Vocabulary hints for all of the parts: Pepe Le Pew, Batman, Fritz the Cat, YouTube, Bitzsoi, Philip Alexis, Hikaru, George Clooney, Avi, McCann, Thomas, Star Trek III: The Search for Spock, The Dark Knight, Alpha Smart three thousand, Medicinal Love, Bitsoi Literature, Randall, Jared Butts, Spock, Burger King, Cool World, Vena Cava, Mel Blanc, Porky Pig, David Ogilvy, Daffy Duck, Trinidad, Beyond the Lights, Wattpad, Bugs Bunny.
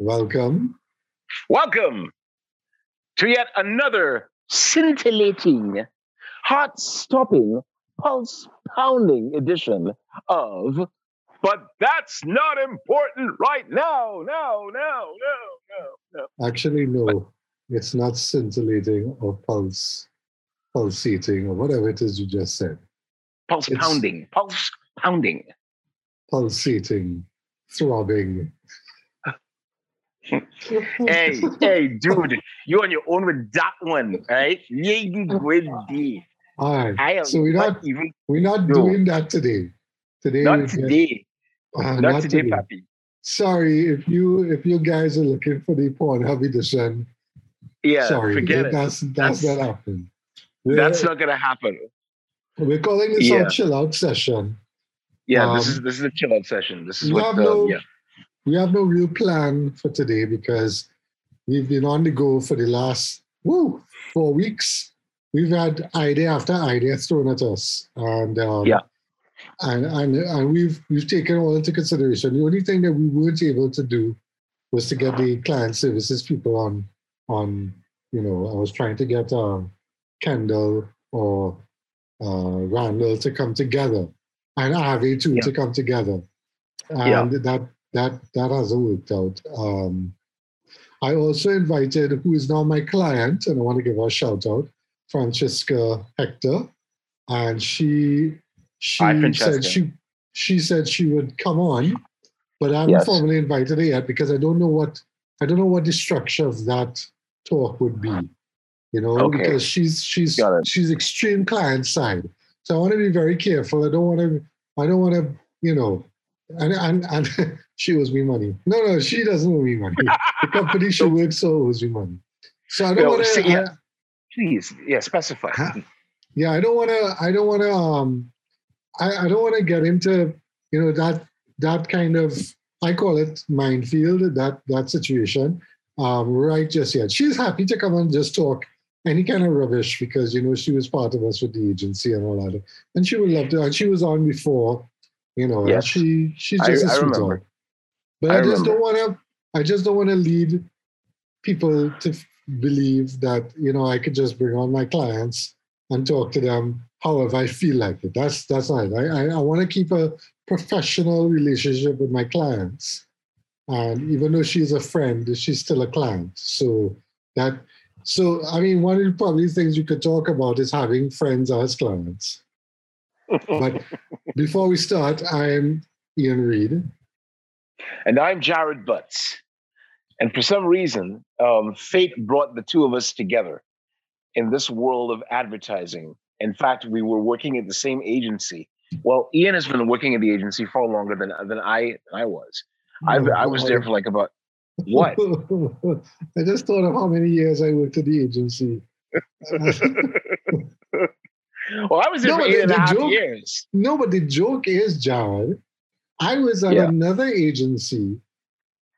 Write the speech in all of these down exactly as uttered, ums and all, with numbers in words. Welcome. Welcome to yet another scintillating, heart-stopping, pulse-pounding edition of But That's Not Important Right Now, no, no, no, no, no. Actually, no. But it's not scintillating or pulse, pulsating or whatever it is you just said. Pulse it's pounding, pulse pounding. Pulsating, throbbing. hey, hey, dude, you're on your own with that one, right? All right. So we're not, even, we're not no. doing that today. Today, not today. Get, uh, not, not today, today, Papi. Sorry, if you if you guys are looking for the Pornhub edition, yeah, sorry, forget it. That's that's, that's not happening. That's not gonna happen. We're calling this yeah. our chill out session. Yeah, um, this is this is a chill out session. This is what the, no, yeah. We have no real plan for today because we've been on the go for the last woo, four weeks. We've had idea after idea thrown at us, and um, yeah, and, and and we've we've taken all into consideration. The only thing that we weren't able to do was to get the client services people on on. You know, I was trying to get um, Kendall or uh, Randall to come together, and Avi too yeah. to come together, and yeah. that. That that hasn't worked out. Um, I also invited, who is now my client, and I want to give her a shout out, Francesca Hector, and she she Hi, Francesca. said she she said she would come on, but I haven't yes. formally invited her yet because I don't know what I don't know what the structure of that talk would be, you know, okay. because she's she's she's extreme client side, so I want to be very careful. I don't want to I don't want to you know. And, and and she owes me money. No, no, she doesn't owe me money. The company she works for owes me money. So I don't no, want to. Yeah. Please, yeah, specify. Yeah, I don't want to. I don't want to. Um, I, I don't want to get into you know that that kind of I call it minefield that that situation. Um, right, just yet. She's happy to come and just talk any kind of rubbish because you know she was part of us with the agency and all that, and she would love to. And she was on before. You know, yes. she she's just I, a sweetheart. But I, I just remember. don't want to. I just don't want to lead people to f- believe that you know I could just bring on my clients and talk to them however I feel like it. That's that's not it. I I, I want to keep a professional relationship with my clients, and even though she's a friend, she's still a client. So that so I mean, one of the probably things we could talk about is having friends as clients. But before we start, I'm Ian Reid. And I'm Jared Butts. And for some reason, um, fate brought the two of us together in this world of advertising. In fact, we were working at the same agency. Well, Ian has been working at the agency far longer than than I I was. Oh, I've, I was there for like about, what? I just thought of how many years I worked at the agency. Well, I was there no, for eight the, and a half joke, years. No, but the joke is, Jared, I was at yeah. another agency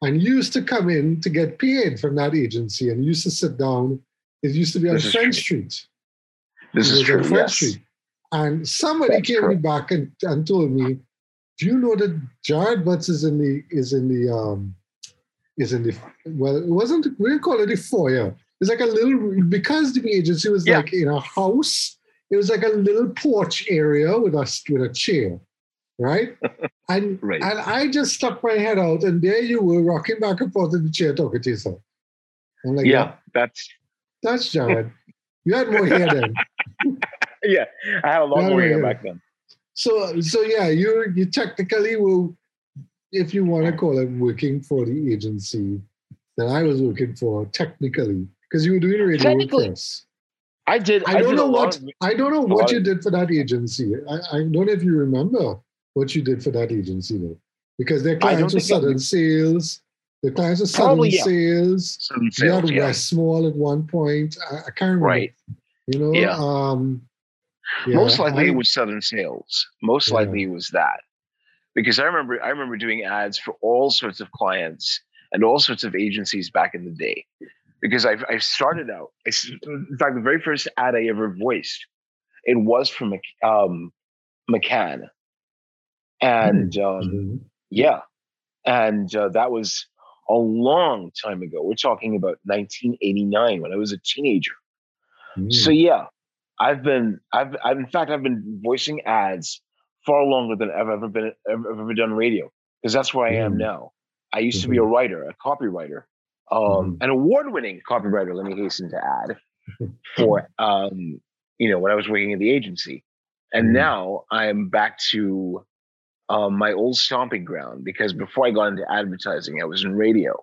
and used to come in to get paid from that agency and used to sit down. It used to be on this French Street. This is true, yes. Street. And somebody That's came true. me back and, and told me, do you know that Jared Butts is in the, is in the, um, is in the, well, it wasn't, we didn't call it a foyer. It's like a little, because the agency was yeah. like in a house. It was like a little porch area with us with a chair, right? And right. and I just stuck my head out, and there you were rocking back and forth in the chair talking to yourself. I'm like, yeah, yeah that's that's Jared. You had more hair then. Yeah, I had a lot more hair back then. So so yeah, you you technically were, if you want to call it, working for the agency that I was working for technically, because you were doing radio press. I did. I, I don't did know what of, I don't know what you did for that agency. I, I don't know if you remember what you did for that agency though, because their clients were Southern Sales. Their clients were Southern yeah. Sales. Southern we sales, had yeah. Westmall at one point. I, I can't remember. Right. You know. Yeah. Um, yeah Most likely I, it was Southern Sales. Most yeah. likely it was that, because I remember I remember doing ads for all sorts of clients and all sorts of agencies back in the day. Because I I started out, I, in fact, the very first ad I ever voiced, it was from Mc, um, McCann, and um, mm-hmm. yeah, and uh, that was a long time ago. We're talking about nineteen eighty-nine when I was a teenager. Mm. So yeah, I've been, I've, I've, in fact, I've been voicing ads far longer than I've ever been, ever, ever done radio, because that's where I am mm. now. I used mm-hmm. to be a writer, a copywriter, um, mm-hmm. an award-winning copywriter, let me hasten to add, for, um, you know, when I was working at the agency. And mm-hmm. now I'm back to um, my old stomping ground, because before I got into advertising, I was in radio.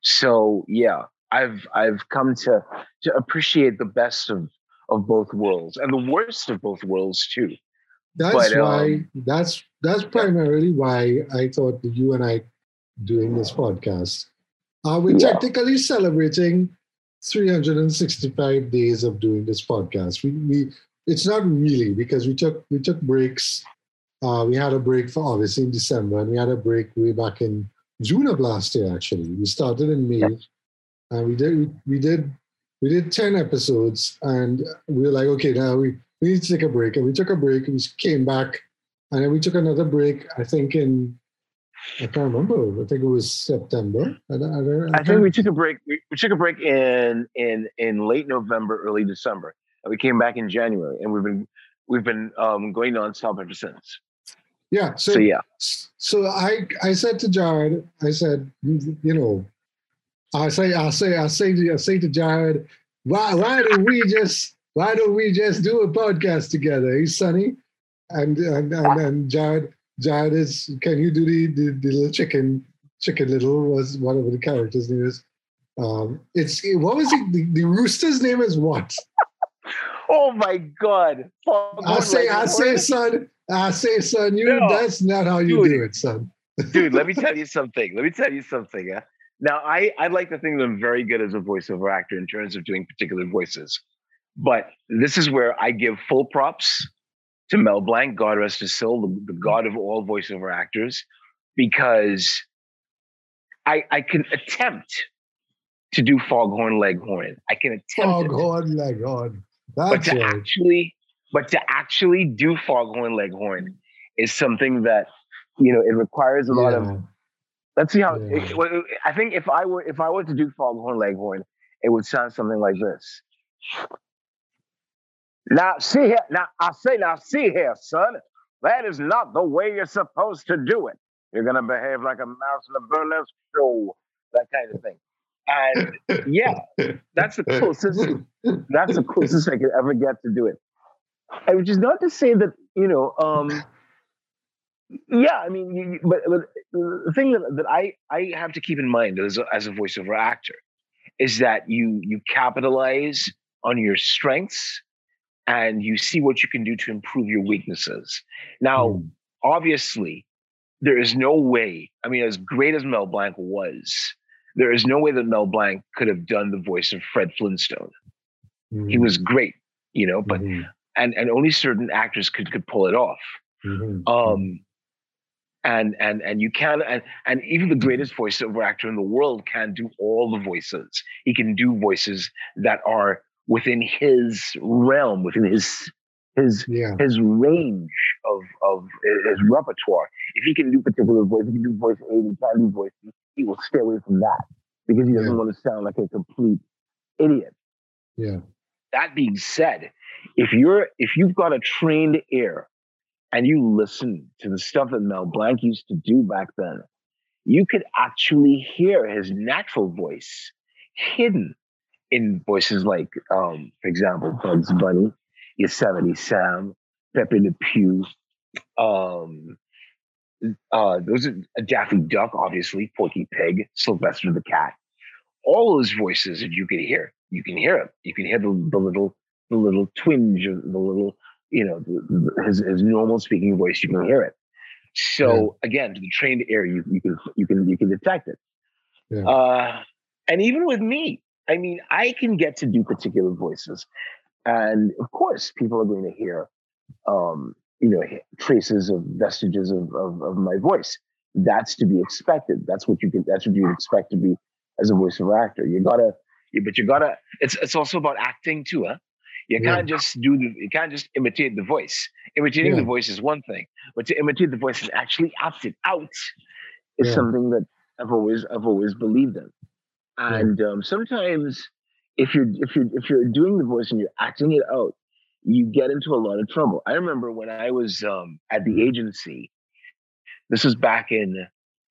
So yeah, I've I've come to to appreciate the best of, of both worlds, and the worst of both worlds too. That's but, why um, that's that's primarily why I thought that you and I doing this podcast. Uh, we're yeah. technically celebrating three hundred sixty-five days of doing this podcast. We we it's not really, because we took we took breaks. Uh, we had a break for obviously in December, and we had a break way back in June of last year. Actually, we started in May, and yeah. uh, we did we, we did we did ten episodes, and we were like, okay, now we. we need to take a break. And we took a break and we came back, and then we took another break, I think in, I can't remember. I think it was September. I, don't, I, don't, I, I think we took a break. We, we took a break in, in, in late November, early December. And we came back in January, and we've been, we've been um, going nonstop ever since. Yeah. So, so yeah. So I, I said to Jared, I said, you know, I say, I say, I say, I say to Jared, why, why do we just, why don't we just do a podcast together? He's Sonny, and and and, and Jared. Jared is. Can you do the, the, the little chicken? Chicken Little was whatever the character's name is. Um, it's what was it? The, the rooster's name is what? Oh my God! Foghorn I say, Leghorn. I say, son, I say, son. You no. That's not how you dude, do it, son. Dude, let me tell you something. Let me tell you something. Huh? Now, I I like to think that I'm very good as a voiceover actor in terms of doing particular voices. But this is where I give full props to Mel Blanc, God rest his soul, the, the god of all voiceover actors, because I, I can attempt to do Foghorn Leghorn. I can attempt Foghorn Leghorn. That's but to right. actually, but to actually do Foghorn Leghorn is something that, you know, it requires a yeah. lot of. Let's see how. Yeah. It, I think if I were if I were to do Foghorn Leghorn, it would sound something like this. Now see here, now I say, now see here, son, that is not the way you're supposed to do it. You're gonna behave like a mouse in a burlesque show, that kind of thing. And yeah, that's the closest, that's the closest I could ever get to do it. And which is not to say that, you know, um, yeah, I mean, you, but, but the thing that, that I, I have to keep in mind as a, as a voiceover actor is that you you capitalize on your strengths, and you see what you can do to improve your weaknesses. Now, obviously, there is no way, I mean, as great as Mel Blanc was, there is no way that Mel Blanc could have done the voice of Fred Flintstone. Mm-hmm. He was great, you know, but, mm-hmm. and, and only certain actors could, could pull it off. Mm-hmm. Um, and, and, and you can, and, and even the greatest voiceover actor in the world can do all the voices. He can do voices that are within his realm, within his his yeah. his range of of his repertoire. If he can do particular voice, if he can do voice A, he can do voice B, he will stay away from that because he doesn't yeah. want to sound like a complete idiot. Yeah. That being said, if you're if you've got a trained ear and you listen to the stuff that Mel Blanc used to do back then, you could actually hear his natural voice hidden in voices like, um, for example, Bugs Bunny, Yosemite Sam, Pepe Le Pew, um, uh, those are uh, Daffy Duck, obviously, Porky Pig, Sylvester the Cat. All those voices that you can hear, you can hear them. You can hear the, the little, the little twinge of the little, you know, the, the, his, his normal speaking voice. You can hear it. So yeah. again, to the trained ear, you, you can you can you can detect it. Yeah. Uh, and even with me. I mean, I can get to do particular voices, and of course, people are going to hear, um, you know, traces of vestiges of, of of my voice. That's to be expected. That's what you can. That's what you expect to be as a voiceover actor. You gotta, you, but you gotta. It's it's also about acting too, huh? You can't yeah. just do the. You can't just imitate the voice. Imitating yeah. the voice is one thing, but to imitate the voice and actually act it out is yeah. something that I've always I've always believed them. And um, sometimes if you're if you're if you're doing the voice and you're acting it out, you get into a lot of trouble. I remember when I was um, at the agency, this was back in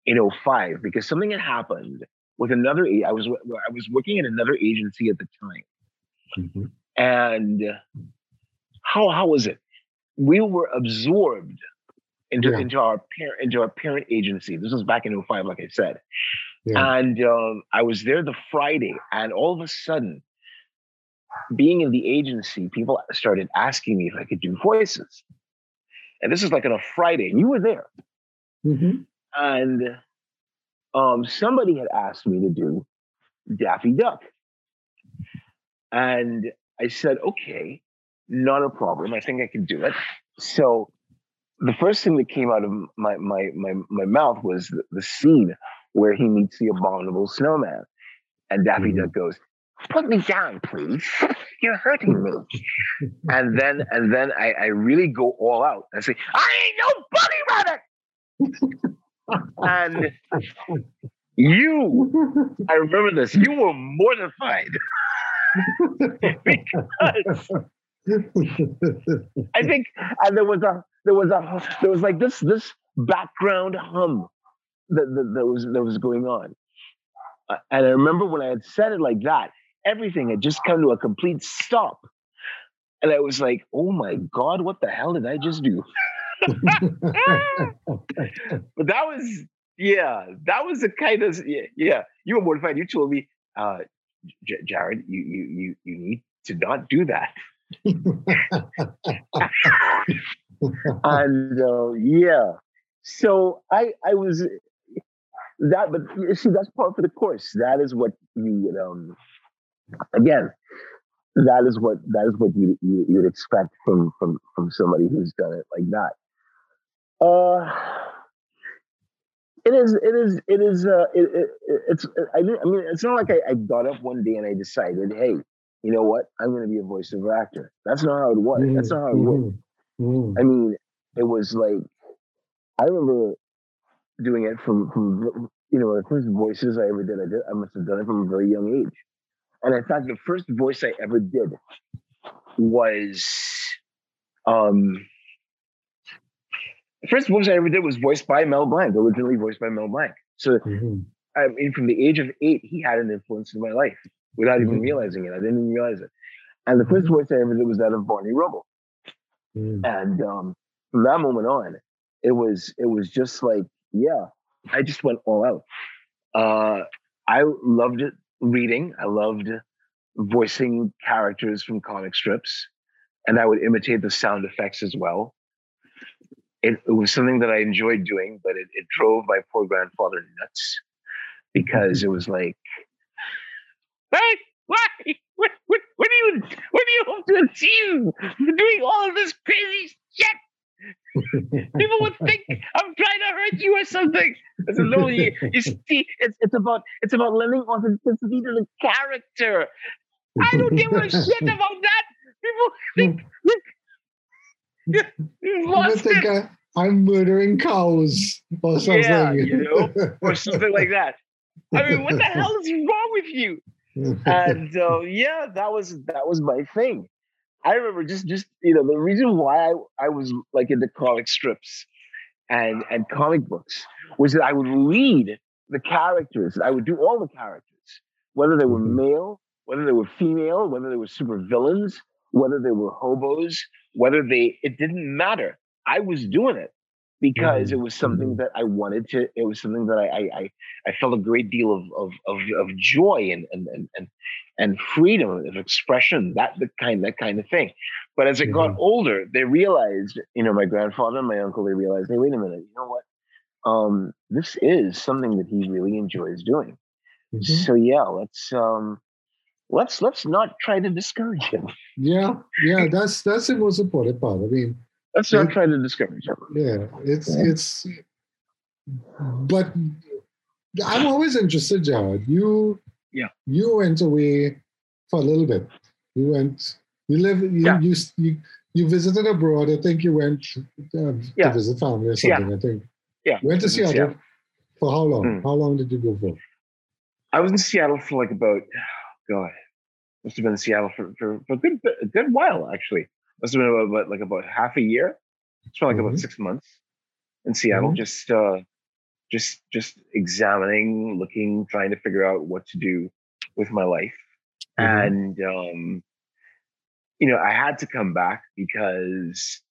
in oh five, because something had happened with another. I was I was working at another agency at the time, mm-hmm. and how how was it? We were absorbed into yeah. into our parent into our parent agency. This was back in oh five, like I said, yeah. and um, I was there the Friday, and all of a sudden, being in the agency, people started asking me if I could do voices, and this is like on a Friday, and you were there, mm-hmm. and um, somebody had asked me to do Daffy Duck, and I said, okay, not a problem. I think I can do it. So the first thing that came out of my my my, my mouth was the, the scene where he meets the abominable snowman, and Daffy mm-hmm. Duck goes, "Put me down, please. You're hurting me." And then, and then I, I really go all out. I say, "I ain't no bunny rabbit." And you, I remember this. You were mortified because I think, and there was a, there was a, there was like this, this background hum that, that, that was that was going on. Uh, and I remember when I had said it like that, everything had just come to a complete stop. And I was like, oh my God, what the hell did I just do? But that was, yeah, that was the kind of, yeah, yeah. You were mortified. You told me, uh, J- Jared, you, you, you, you need to not do that. And uh, yeah, so I, I was that, but see, that's part for the course. That is what you, um, Again, that is what that is what you, you you'd expect from from from somebody who's done it like that. Uh, it is it is it is uh, it, it, it's I, I mean it's not like I, I got up one day and I decided, hey, you know what, I'm going to be a voiceover actor. That's not how it was. Mm, That's not how it mm, was. Mm. I mean, it was like I remember doing it from from you know the first voices I ever did. I did I must have done it from a very young age. And I thought the first voice I ever did was, um, the first voice I ever did was voiced by Mel Blanc, originally voiced by Mel Blanc. So, mm-hmm. I mean, from the age of eight, he had an influence in my life without mm-hmm. even realizing it. I didn't even realize it. And the first voice I ever did was that of Barney Rubble. Mm-hmm. And um, from that moment on, it was it was just like, yeah, I just went all out. Uh, I loved it. Reading, I loved voicing characters from comic strips, and I would imitate the sound effects as well. It, it was something that I enjoyed doing, but it, it drove my poor grandfather nuts because it was like, "Hey, why? What, what, what do you, what do you hope to achieve? You're doing all of this crazy shit. People would think I'm trying to hurt you or something." It's a little, you, you see, it's it's about it's about lending authenticity to the character. I don't give a shit about that. People think, look, you lost it. I, I'm murdering cows or something, yeah, you know, or something like that. I mean, what the hell is wrong with you? And uh, yeah, that was that was my thing. I remember just, just you know, the reason why I, I was like into comic strips and, and comic books was that I would read the characters. I would do all the characters, whether they were male, whether they were female, whether they were supervillains, whether they were hobos, whether they, it didn't matter. I was doing it because it was something that I wanted to, it was something that I I, I felt a great deal of of of, of joy and, and and and freedom of expression, that the kind that kind of thing. But as it mm-hmm. got older, they realized, you know, my grandfather and my uncle, they realized, hey, wait a minute, you know what? Um, this is something that he really enjoys doing. Mm-hmm. So yeah, let's um let's let's not try to discourage him. Yeah, yeah, that's that's the most important part. I mean, That's not trying to discourage him. Yeah, it's, yeah. it's, but I'm always interested, Jared. You, yeah. you went away for a little bit. You went, you lived, you, yeah. you, you, you visited abroad. I think you went uh, yeah. to visit family or something, yeah. I think. Yeah. Went to Seattle yeah. For how long? Mm. How long did you go for? I was in Seattle for like about, oh God, must have been in Seattle for, for, for a good a good while, actually. Must have been about, about like about half a year. It's been like mm-hmm. about six months in Seattle, mm-hmm. just uh, just just examining, looking, trying to figure out what to do with my life. Mm-hmm. And um, you know, I had to come back because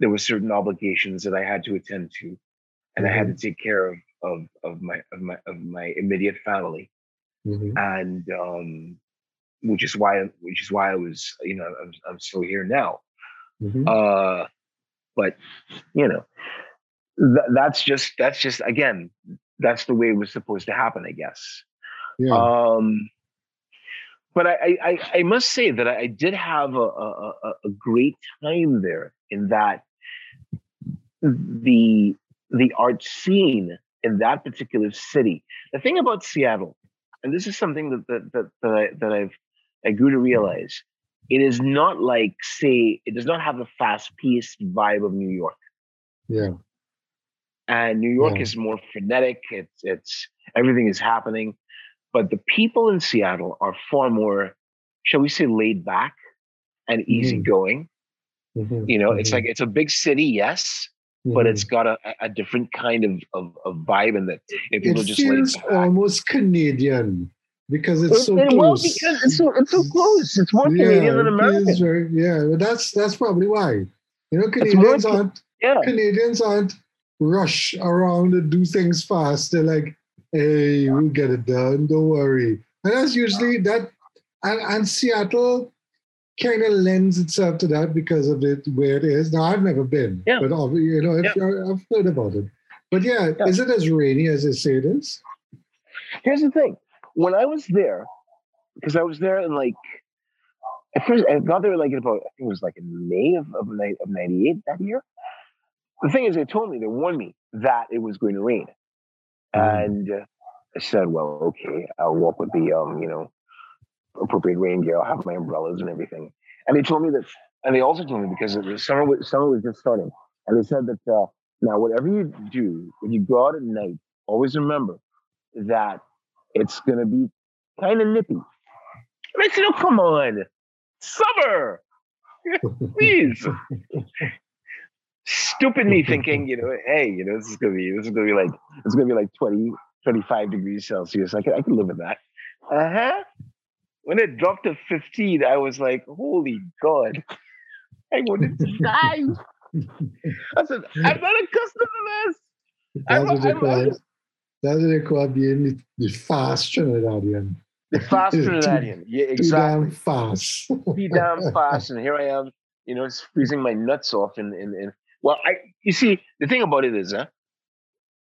there were certain obligations that I had to attend to, and mm-hmm. I had to take care of. Of of my of my of my immediate family, mm-hmm. and um, which is why which is why I was you know I'm I'm still here now, mm-hmm. uh, but you know th- that's just that's just again that's the way it was supposed to happen, I guess. Yeah. Um, but I, I I must say that I did have a a, a great time there, in that the the art scene in that particular city. The thing about Seattle, and this is something that that that, that, I, that I've I grew to realize, it is not like, say, it does not have the fast-paced vibe of New York. Yeah. And New York yeah. is more frenetic. It's it's everything is happening, but the people in Seattle are far more, shall we say, laid back and mm-hmm. easygoing. Mm-hmm. You know, mm-hmm. it's like it's a big city, yes. Mm-hmm. But it's got a, a different kind of, of, of vibe, and that if people it just feels like almost Canadian because it's so well, close. Because it's so it's so close. It's more yeah, Canadian than American. Very, yeah, well, that's that's probably why. You know, Canadians more, aren't yeah. Canadians aren't rush around and do things fast. They're like, hey, yeah. we'll get it done. Don't worry. And that's usually yeah. that. And, and Seattle kind of lends itself to that because of it where it is. Now, I've never been, yeah. but you know, yeah. I've heard about it. But yeah, yeah, is it as rainy as they say it is? Here's the thing: when I was there, because I was there in like at first, I got there like in about I think it was like in May of of, of ninety-eight that year. The thing is, they told me, they warned me that it was going to rain, mm. and uh, I said, "Well, okay, I'll walk with the um, you know." appropriate rain gear. I'll have my umbrellas and everything." And they told me that, and they also told me, because the summer was, summer was just starting, and they said that uh, now whatever you do when you go out at night, always remember that it's going to be kind of nippy. And I said, "Oh, come on, summer, please." Stupid me thinking, you know, hey, you know, this is going to be this is going to be like it's going to be like twenty, twenty-five degrees Celsius. I can I can live with that. Uh huh. When it dropped to fifteen, I was like, "Holy God, I want to die!" I said, "I'm not accustomed to this." That's what they call it. That's what they call being the fast Trinidadian. The fast Trinidadian, yeah, exactly. Be damn fast. Be damn fast, and here I am, you know, freezing my nuts off. And and and well, I you see the thing about it is, huh,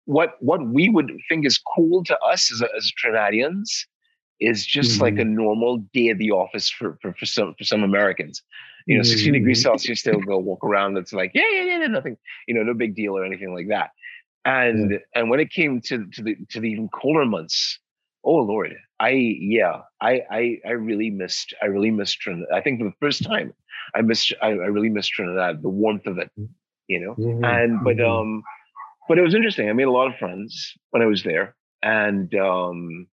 what what we would think is cool to us as as Trinidadians is just mm-hmm. like a normal day at the office for, for, for some for some Americans. You know, mm-hmm. sixteen degrees Celsius, they'll go walk around. It's like, yeah, yeah, yeah, nothing, you know, no big deal or anything like that. And yeah. and when it came to to the to the even colder months, oh Lord, I yeah, I I I really missed I really missed Trinidad. I think for the first time, I missed I, I really missed Trinidad, the warmth of it, you know. Mm-hmm. And but um, but it was interesting. I made a lot of friends when I was there, and um.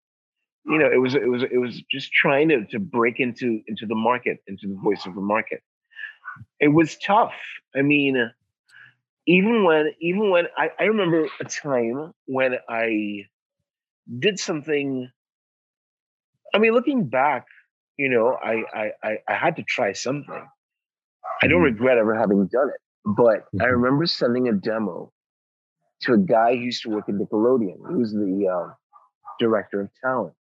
You know, it was it was it was just trying to, to break into into the market, into the voice of the market. It was tough. I mean, even when even when I, I remember a time when I did something. I mean, looking back, you know, I I I, I had to try something. I don't regret ever having done it, but I remember sending a demo to a guy who used to work at Nickelodeon, who was the uh, director of talent.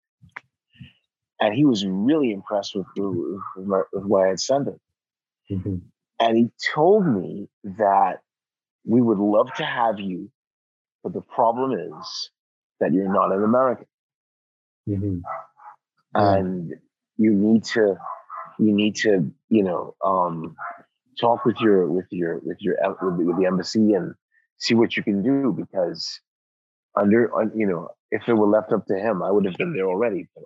And he was really impressed with, with, my, with what I had sent him. Mm-hmm. And he told me that we would love to have you, but the problem is that you're not an American. Mm-hmm. And you need to, you need to, you know, um, talk with your, with your, with your, with the, with the embassy and see what you can do, because under, you know, if it were left up to him, I would have been there already. But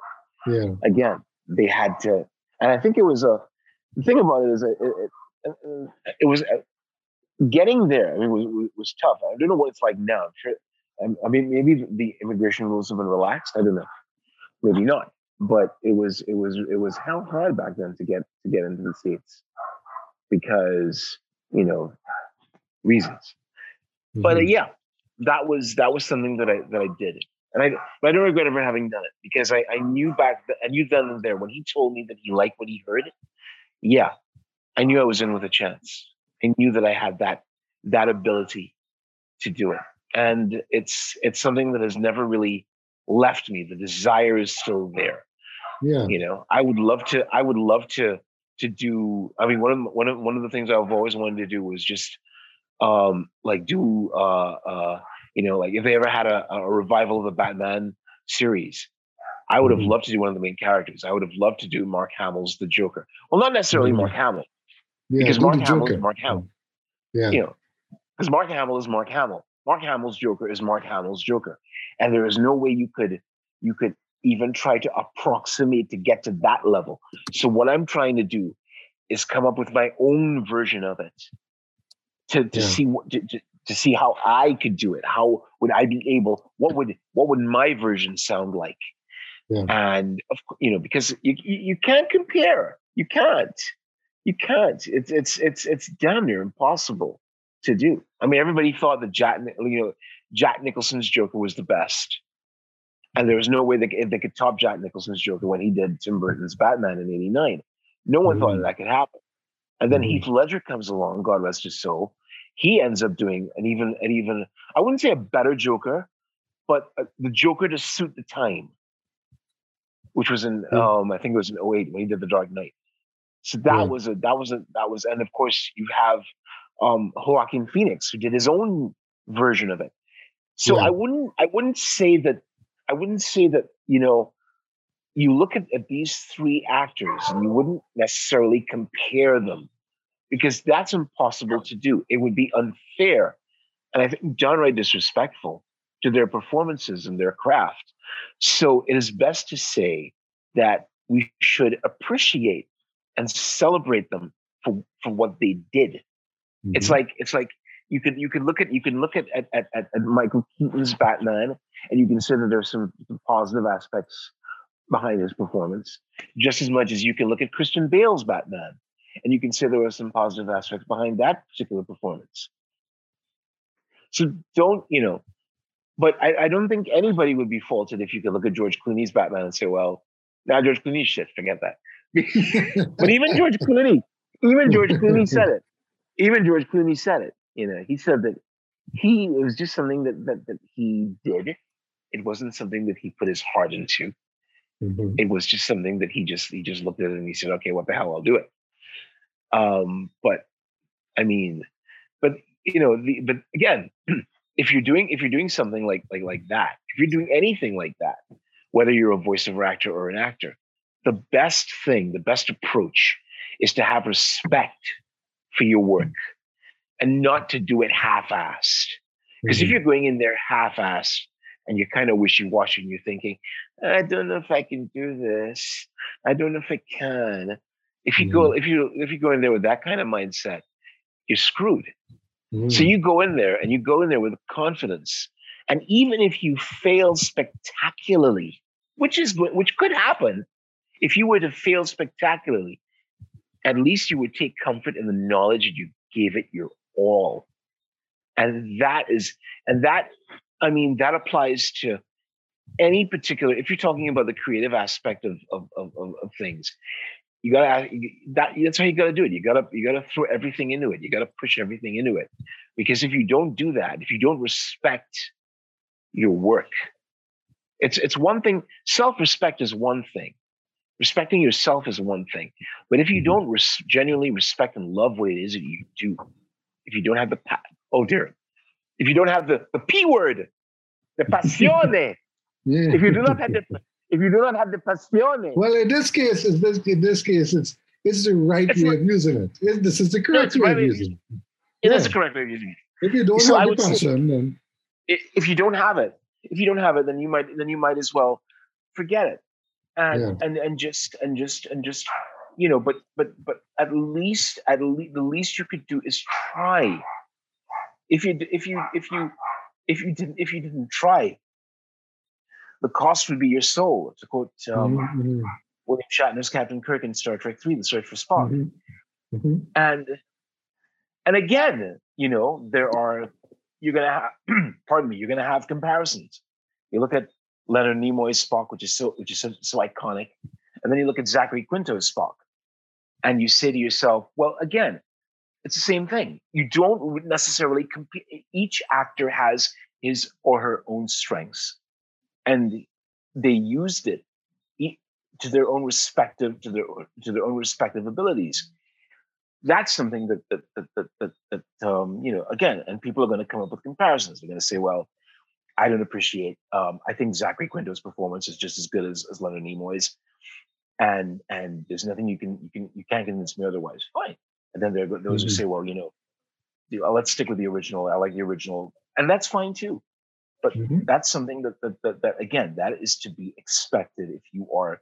yeah. Again, they had to, and I think it was a. The thing about it is, it, it, it, it was uh, getting there. I mean, it was, it was tough. I don't know what it's like now. I'm sure I mean, maybe the immigration rules have been relaxed. I don't know. Maybe not. But it was it was it was hell hard back then to get to get into the States because, you know, reasons. Mm-hmm. But uh, yeah, that was that was something that I that I did, and I but I don't regret ever having done it because I, I knew back th- I knew then and there when he told me that he liked what he heard. Yeah, I knew I was in with a chance. I knew that I had that that ability to do it, and it's it's something that has never really left me. The desire is still there. Yeah, you know, I would love to. I would love to to do. I mean, one of the, one of one of the things I've always wanted to do was just um, like do uh, uh, you know, like if they ever had a, a revival of the Batman series, I would have mm-hmm. loved to do one of the main characters. I would have loved to do Mark Hamill's the Joker. Well, not necessarily Mark Hamill, yeah, because Mark Hamill is Mark Hamill. Yeah, you know, because Mark Hamill is Mark Hamill. Mark Hamill's Joker is Mark Hamill's Joker. And there is no way you could you could even try to approximate to get to that level. So what I'm trying to do is come up with my own version of it to, to yeah. see what to, to, to see how I could do it. How would I be able? What would what would my version sound like? Yeah. And of, you know, because you you can't compare. You can't. You can't. It's it's it's it's damn near impossible to do. I mean, everybody thought that Jack, you know, Jack Nicholson's Joker was the best, and there was no way that they, they could top Jack Nicholson's Joker when he did Tim Burton's Batman in eighty-nine. No one mm-hmm. thought that could happen. And then mm-hmm. Heath Ledger comes along, God rest his soul. He ends up doing an even, an even, I wouldn't say a better Joker, but a, the Joker to suit the time, which was in, mm-hmm. um, I think it was in oh eight when he did The Dark Knight. So that mm-hmm. was a, that was a, that was, and of course you have. Um, Joaquin Phoenix, who did his own version of it. So yeah. I wouldn't, I wouldn't say that, I wouldn't say that, you know, you look at, at these three actors and you wouldn't necessarily compare them because that's impossible to do. It would be unfair. And I think downright disrespectful to their performances and their craft. So it is best to say that we should appreciate and celebrate them for, for what they did. Mm-hmm. It's like it's like you could you could look at you can look at at, at at Michael Keaton's Batman and you can say that there's some positive aspects behind his performance, just as much as you can look at Christian Bale's Batman and you can say there was some positive aspects behind that particular performance. So don't you know? But I, I don't think anybody would be faulted if you could look at George Clooney's Batman and say, well, now George Clooney's shit, forget that. But even George Clooney, even George Clooney said it. Even George Clooney said it. You know, he said that he it was just something that that, that he did. It wasn't something that he put his heart into. Mm-hmm. It was just something that he just he just looked at it and he said, "Okay, what the hell? I'll do it." Um, but I mean, but you know, the, but again, if you're doing if you're doing something like like like that, if you're doing anything like that, whether you're a voiceover actor or an actor, the best thing, the best approach, is to have respect for your work and not to do it half-assed. Because mm-hmm. if you're going in there half-assed and you're kind of wishy-washy and you're thinking, I don't know if I can do this. I don't know if I can. If you mm-hmm. go, if you if you go in there with that kind of mindset, you're screwed. Mm-hmm. So you go in there and you go in there with confidence. And even if you fail spectacularly, which is which could happen, if you were to fail spectacularly, at least you would take comfort in the knowledge that you gave it your all. And that is, and that, I mean, that applies to any particular, if you're talking about the creative aspect of, of, of, of things, you gotta, that, that's how you gotta do it. You gotta, you gotta throw everything into it. You gotta push everything into it. Because if you don't do that, if you don't respect your work, it's, it's one thing, self-respect is one thing. Respecting yourself is one thing, but if you don't res- genuinely respect and love what it is that you do, if you don't have the pa- oh dear, if you don't have the, the P word, the passione, yeah. if you do not have the if you do not have the passione. Well, in this case, in this, in this case, it's it's the right it's way like, of using it. It. This is the correct way right of using it. It yeah. is the correct way of using it. If you don't so have the passion, then if you don't have it, if you don't have it, then you might then you might as well forget it. And, yeah. and and just and just and just you know, but but but at least at least the least you could do is try. If you if you if you if you didn't if you didn't try. The cost would be your soul, to quote um, mm-hmm. William Shatner's Captain Kirk in Star Trek three, The Search for Spock. Mm-hmm. Mm-hmm. And and again, you know, there are you're gonna have, pardon me, you're gonna have comparisons. You look at Leonard Nimoy's Spock, which is so which is so, so iconic, and then you look at Zachary Quinto's Spock, and you say to yourself, well, again, it's the same thing. You don't necessarily compete. Each actor has his or her own strengths, and they used it to their own respective to their to their own respective abilities. That's something that that that that, that, that um, you know, again, and people are going to come up with comparisons. They're going to say, well, I don't appreciate. Um, I think Zachary Quinto's performance is just as good as, as Leonard Nimoy's, and and there's nothing you can you can you can't convince me otherwise. Fine. And then there are those mm-hmm. who say, well, you know, let's stick with the original. I like the original, and that's fine too. But mm-hmm. that's something that that, that that again, that is to be expected if you are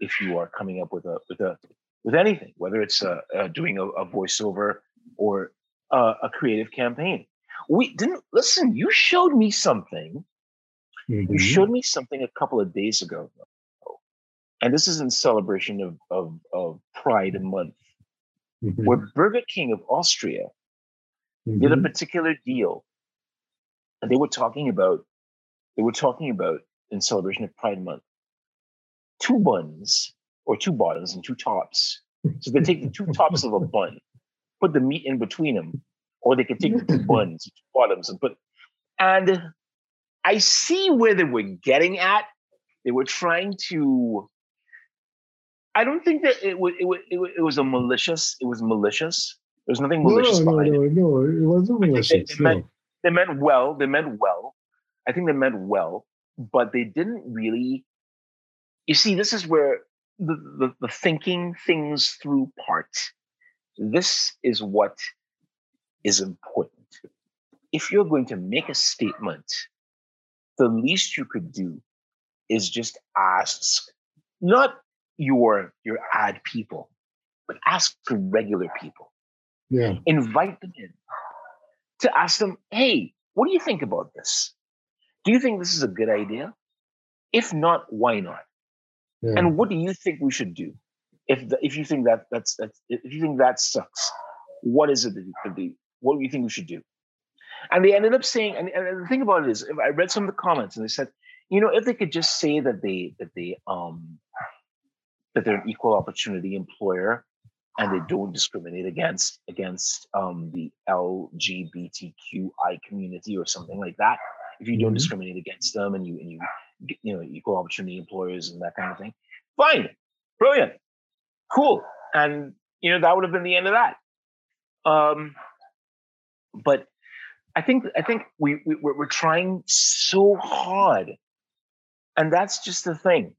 if you are coming up with a with a with anything, whether it's uh, uh, doing a, a voiceover or uh, a creative campaign. We didn't listen. You showed me something. Mm-hmm. You showed me something a couple of days ago, and this is in celebration of of, of Pride Month, mm-hmm. where Burger King of Austria mm-hmm. did a particular deal, and they were talking about they were talking about in celebration of Pride Month, two buns or two bottoms and two tops. So they take the two tops of a bun, put the meat in between them. Or they could take the two buns, two bottoms, and put. And I see where they were getting at. They were trying to. I don't think that it was. It was. It was a malicious. It was malicious. There was nothing malicious no, no, behind no, it. No, no, it wasn't malicious. They, they, no. meant, they meant well. They meant well. I think they meant well, but they didn't really. You see, this is where the the, the thinking things through part. This is what. Is important. If you're going to make a statement, the least you could do is just ask not your your ad people, but ask the regular people. Yeah. Invite them in to ask them, hey, what do you think about this? Do you think this is a good idea? If not, why not? Yeah. And what do you think we should do? If the, if you think that that's that's if you think that sucks, what is it that you could do? What do you think we should do? And they ended up saying, and, and the thing about it is, I read some of the comments, and they said, you know, if they could just say that they that they um, that they're an equal opportunity employer, and they don't discriminate against against um, the L G B T Q I community or something like that. If you don't mm-hmm. discriminate against them, and you and you you know equal opportunity employers and that kind of thing, fine, brilliant, cool, and you know that would have been the end of that. Um, but I think I think we, we we're trying so hard, and that's just the thing.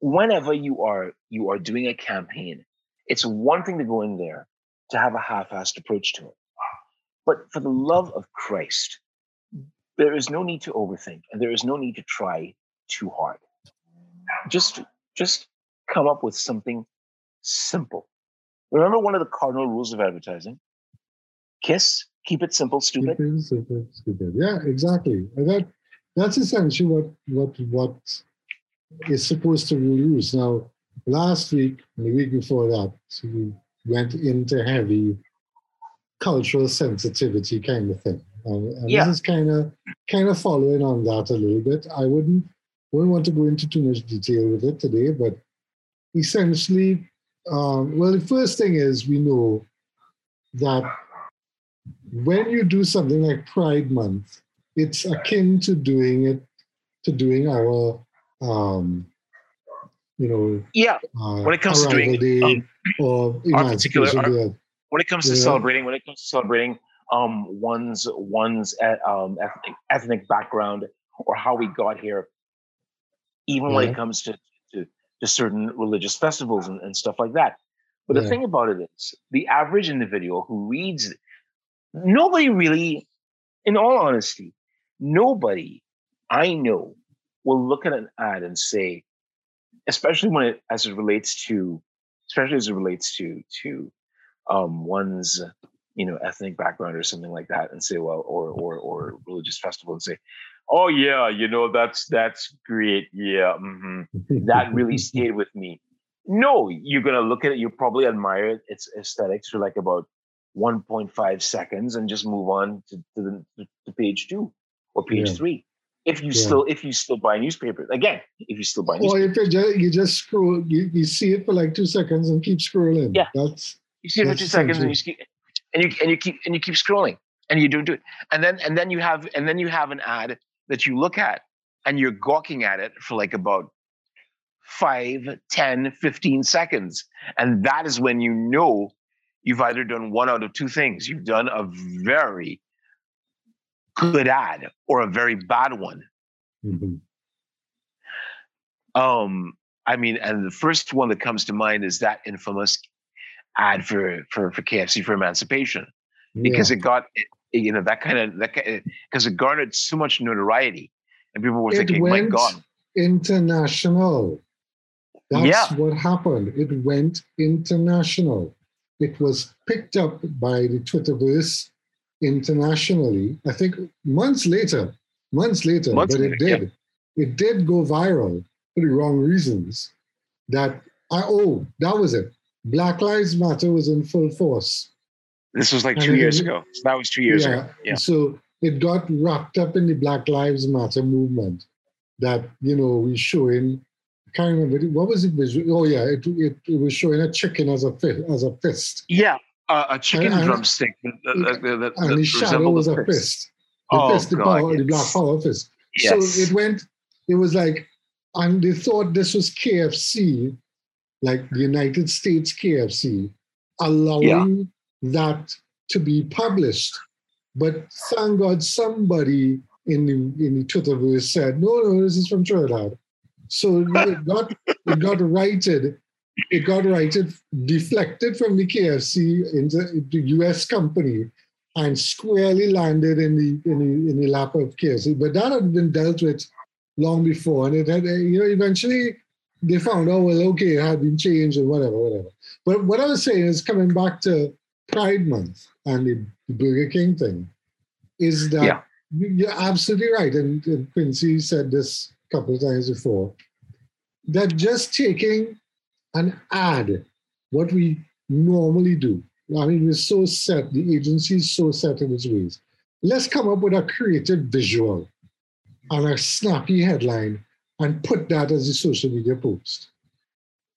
Whenever you are you are doing a campaign, it's one thing to go in there to have a half-assed approach to it. But for the love of Christ, there is no need to overthink, and there is no need to try too hard. Just just come up with something simple. Remember one of the cardinal rules of advertising? Kiss, keep it simple, stupid. Keep it simple, stupid. Yeah, exactly. And that that's essentially what what what is supposed to be used. Now, last week, and the week before that, so we went into heavy cultural sensitivity kind of thing. And, and yeah. this is kind of kind of following on that a little bit. I wouldn't wouldn't want to go into too much detail with it today, but essentially. Um, well, the first thing is we know that when you do something like Pride Month, it's akin to doing it to doing our, um, you know, yeah. Uh, when it comes to doing day um, or you know, particular, our, when it comes to yeah. celebrating, when it comes to celebrating um, one's one's um, ethnic, ethnic background or how we got here, even yeah. when it comes to. to certain religious festivals and, and stuff like that. But yeah. the thing about it is, the average individual who reads, nobody really, in all honesty, nobody I know will look at an ad and say, especially when it, as it relates to, especially as it relates to, to um, one's you know, ethnic background or something like that and say, well, or or or religious festival and say, oh yeah, you know, that's that's great. Yeah. Mm-hmm. That really stayed with me. No, you're going to look at it. You probably admire its aesthetics for like about one point five seconds and just move on to, to, the, to page two or page yeah. three. If you yeah. still, if you still buy newspapers, again, if you still buy newspapers. Or if just, you just scroll, you, you see it for like two seconds and keep scrolling. Yeah. That's, you see it for two seconds and you, keep, and you and you keep and you keep scrolling and you don't do it. And then and then you have and then you have an ad that you look at and you're gawking at it for like about five, ten, fifteen seconds. And that is when you know you've either done one out of two things. You've done a very good ad or a very bad one. Mm-hmm. Um, I mean, and the first one that comes to mind is that infamous ad for for, for K F C for Emancipation, because yeah. it got, it, you know, that kind of, that because it garnered so much notoriety and people were it thinking, my God. International. That's yeah. what happened. It went international. It was picked up by the Twitterverse internationally, I think months later, months later, months but later, it did. Yeah. It did go viral for the wrong reasons. That, I, oh, that was it. Black Lives Matter was in full force. This was like two and years it, ago. So that was two years yeah, ago. Yeah. So it got wrapped up in the Black Lives Matter movement that, you know, we showing, I can't remember, what was it visual? Oh yeah, it, it it was showing a chicken as a fist. As a fist. Yeah, uh, a chicken and, drumstick. And, that, that, that, and that the shadow was a fist. fist. The oh, fist, the, God, power, yes. the black power fist. Yes. So it went, it was like, and they thought this was K F C, like the United States K F C, allowing yeah. that to be published. But thank God somebody in the, in the Twitterverse said, no, no, this is from Trinidad. So it got it got righted, it got righted, deflected from the K F C into the U S company, and squarely landed in the in the, in the lap of K F C. But that had been dealt with long before, and it had, you know, eventually they found, oh well, okay, it had been changed and whatever, whatever. But what I was saying is, coming back to Pride Month and the Burger King thing, is that yeah. you're absolutely right, and, and Quincy said this a couple of times before, that just taking an ad, what we normally do, I mean, we're so set, the agency is so set in its ways. Let's come up with a creative visual and a snappy headline and put that as a social media post.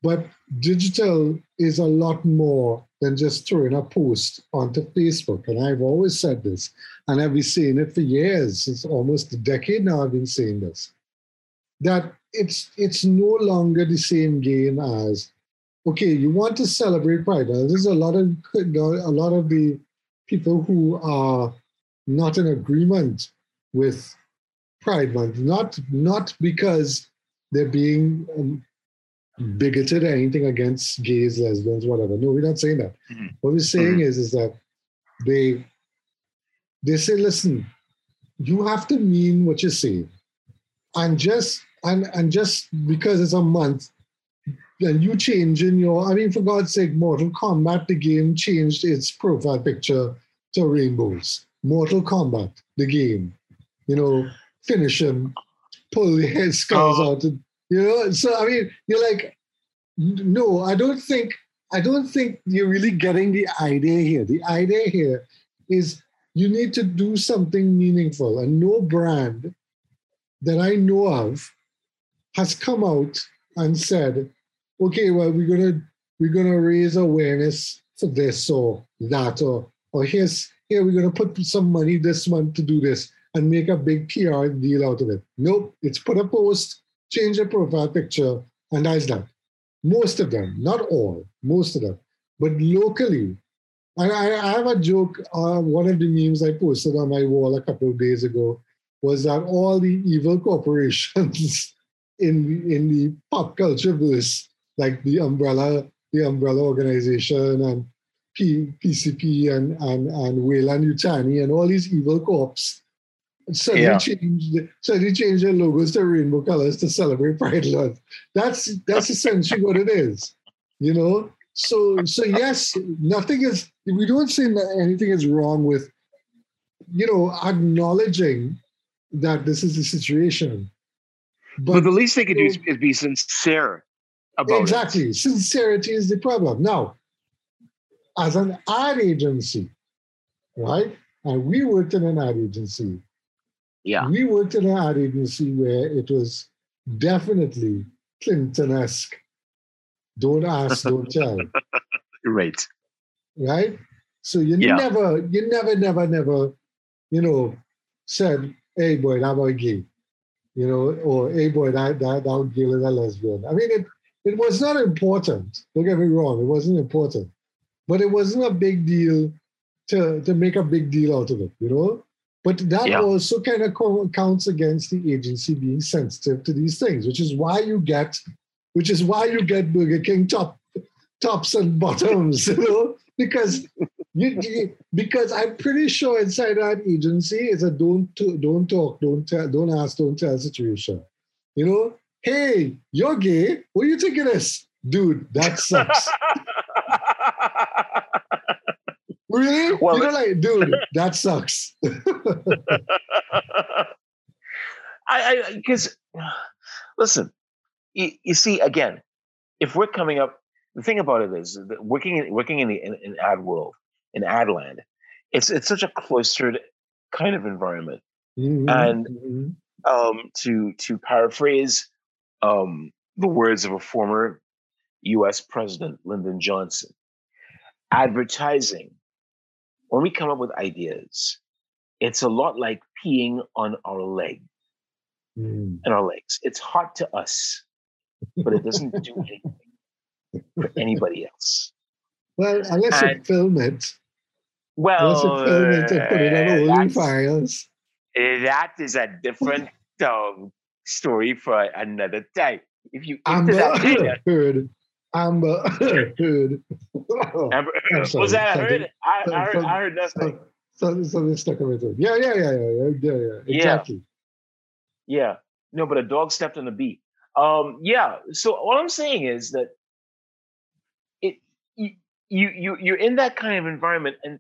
But digital is a lot more than just throwing a post onto Facebook. And I've always said this, and I've been saying it for years. It's almost a decade now I've been saying this, that it's it's no longer the same game as, okay, you want to celebrate Pride. Now, there's a lot of a lot of the people who are not in agreement with Pride Month, not not because they're being um, bigoted or anything against gays, lesbians, whatever. No, we're not saying that. Mm-hmm. What we're saying mm-hmm. is is that they they say, listen, you have to mean what you say, and just. And and just because it's a month, and you changing your, I mean, for God's sake, Mortal Kombat, the game, changed its profile picture to rainbows. Mortal Kombat, the game, you know, finish him, pull the head skulls oh. out, and, you know. So I mean, you're like, no, I don't think, I don't think you're really getting the idea here. The idea here is you need to do something meaningful, and no brand that I know of has come out and said, okay, well, we're gonna we're gonna raise awareness for this or that, or or here's here we're gonna put some money this month to do this and make a big P R deal out of it. Nope, it's put a post, change a profile picture, and that's that. Most of them, not all, most of them, but locally. And I, I have a joke, uh, one of the memes I posted on my wall a couple of days ago was that all the evil corporations in in the pop culture verse, like the umbrella, the umbrella organization, and P, P C P, and and and Weyland Yutani, and all these evil corps, suddenly yeah. changed suddenly changed their logos to rainbow colors to celebrate Pride Month. That's that's essentially what it is, you know. So, so yes, nothing is, we don't say anything is wrong with, you know, acknowledging that this is the situation. But, but the least they can do is, is be sincere about exactly. it. Exactly. Sincerity is the problem. Now, as an ad agency, right? And we worked in an ad agency. Yeah. We worked in an ad agency where it was definitely Clinton-esque. Don't ask, don't tell. Right. Right? So you yeah. never, you never, never, never, you know, said, hey boy, that boy gay. You know, or hey boy, that that that gay is a lesbian. I mean, it it was not important. Don't get me wrong, it wasn't important. But it wasn't a big deal to, to make a big deal out of it, you know? But that yeah. also kind of co- counts against the agency being sensitive to these things, which is why you get which is why you get Burger King top, tops and bottoms, you know, because you, you, because I'm pretty sure inside that agency is a don't don't talk, don't tell, don't ask, don't tell situation. You know, hey, you're gay. What do you think of this, dude? That sucks. Really? Well, you know, like, dude, that sucks. I, I because listen. You, you see, again, if we're coming up, the thing about it is that working in, working in the in, in ad world, in ad land, it's it's such a cloistered kind of environment. Mm-hmm. And mm-hmm. Um, to to paraphrase um, the words of a former U S president, Lyndon Johnson, advertising, when we come up with ideas, it's a lot like peeing on our leg, mm. and our legs. It's hot to us. But it doesn't do anything for anybody else. Well, unless and, you film it. Well, unless you film it and put it on OnlyFans. That is a different um, story for another time. If you Amber that data, Heard. Amber Heard. Oh, Amber Heard. Was that Heard? I, I heard? I heard nothing. Something, something stuck in my throat. Yeah, yeah, yeah, yeah, yeah, yeah. Exactly. Yeah. yeah. No, but a dog stepped on a bee. Um, yeah. So all I'm saying is that it you you you're in that kind of environment, and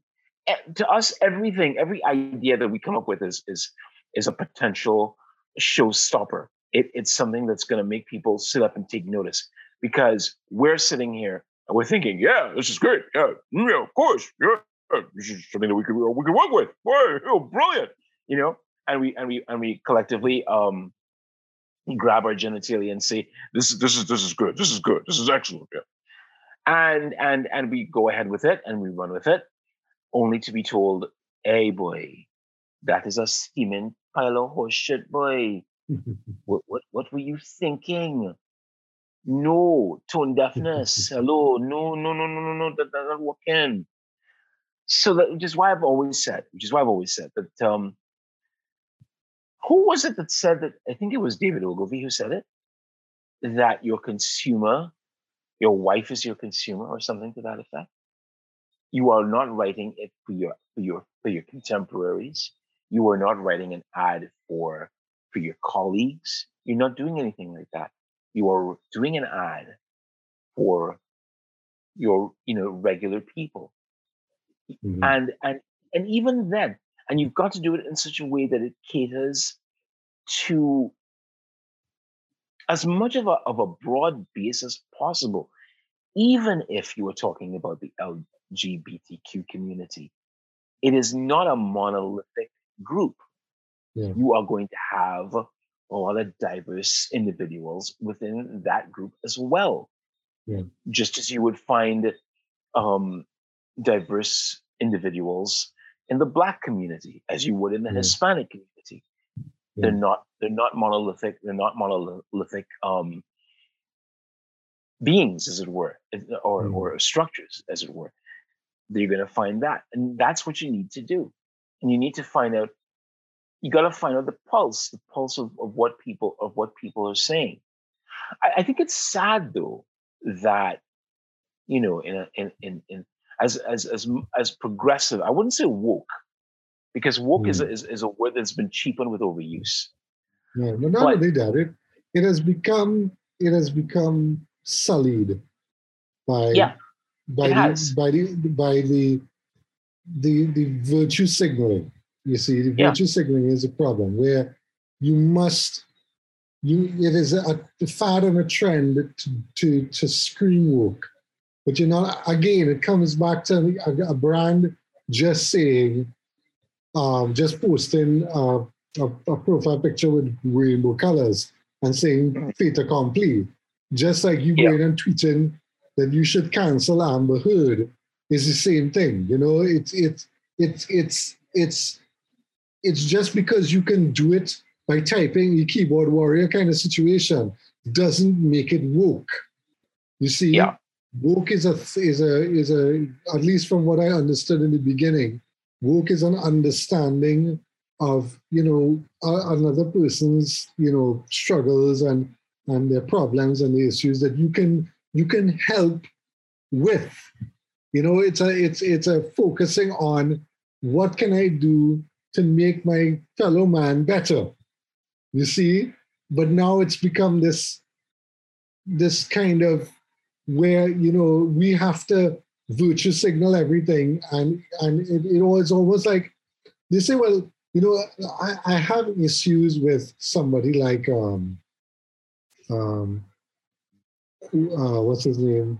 to us, everything, every idea that we come up with is is is a potential showstopper. It, it's something that's going to make people sit up and take notice because we're sitting here and we're thinking, yeah, this is great. Yeah, yeah, of course. Yeah, this is something that we could we could work with. Oh, brilliant. You know, and we and we and we collectively. Um, grab our genitalia and say, this is this is this is good, this is good, this is excellent. Yeah. And and and we go ahead with it and we run with it, only to be told, hey boy, that is a scheming pile of horseshit, boy. what what what were you thinking? No, tone deafness. Hello, no, no, no, no, no, no, that doesn't work in. So that which is why I've always said, which is why I've always said that um who was it that said that? I think it was David Ogilvy who said it, that your consumer, your wife is your consumer, or something to that effect. You are not writing it for your for your for your contemporaries. You are not writing an ad for for your colleagues. You're not doing anything like that. You are doing an ad for your you know regular people, mm-hmm. and and and even then. And you've got to do it in such a way that it caters to as much of a, of a broad base as possible, even if you are talking about the L G B T Q community. It is not a monolithic group. Yeah. You are going to have a lot of diverse individuals within that group as well. Yeah. Just as you would find um, diverse individuals in the Black community, as you would in the yeah. Hispanic community. Yeah. They're not they're not monolithic, they're not monolithic um, beings, as it were, or, mm. or structures, as it were. They're gonna find that. And that's what you need to do. And you need to find out, you gotta find out the pulse, the pulse of, of what people of what people are saying. I, I think it's sad though that, you know, in a, in in in As as as as progressive, I wouldn't say woke, because woke mm. is, is is a word that's been cheapened with overuse. Yeah, but not but, only that, it it has become it has become sullied by yeah. by the, by the by the the the virtue signaling. You see, the yeah. virtue signaling is a problem where you must you it is a, a fad and a trend to to, to screen work. But you know, again, it comes back to a, a brand just saying, um, just posting uh, a, a profile picture with rainbow colors and saying fait accompli. Just like you yeah. going and tweeting that you should cancel Amber Heard is the same thing. You know, it's it's it's it's it's it's just because you can do it by typing a keyboard warrior kind of situation doesn't make it woke. You see. Yeah. Woke is a is a is a at least from what I understood in the beginning, woke is an understanding of you know a, another person's you know struggles and and their problems and the issues that you can you can help with. You know, it's a it's it's a focusing on what can I do to make my fellow man better. You see, but now it's become this this kind of where, you know, we have to virtue signal everything. And, and it, it was almost like, they say, well, you know, I, I have issues with somebody like, um, um, uh, what's his name?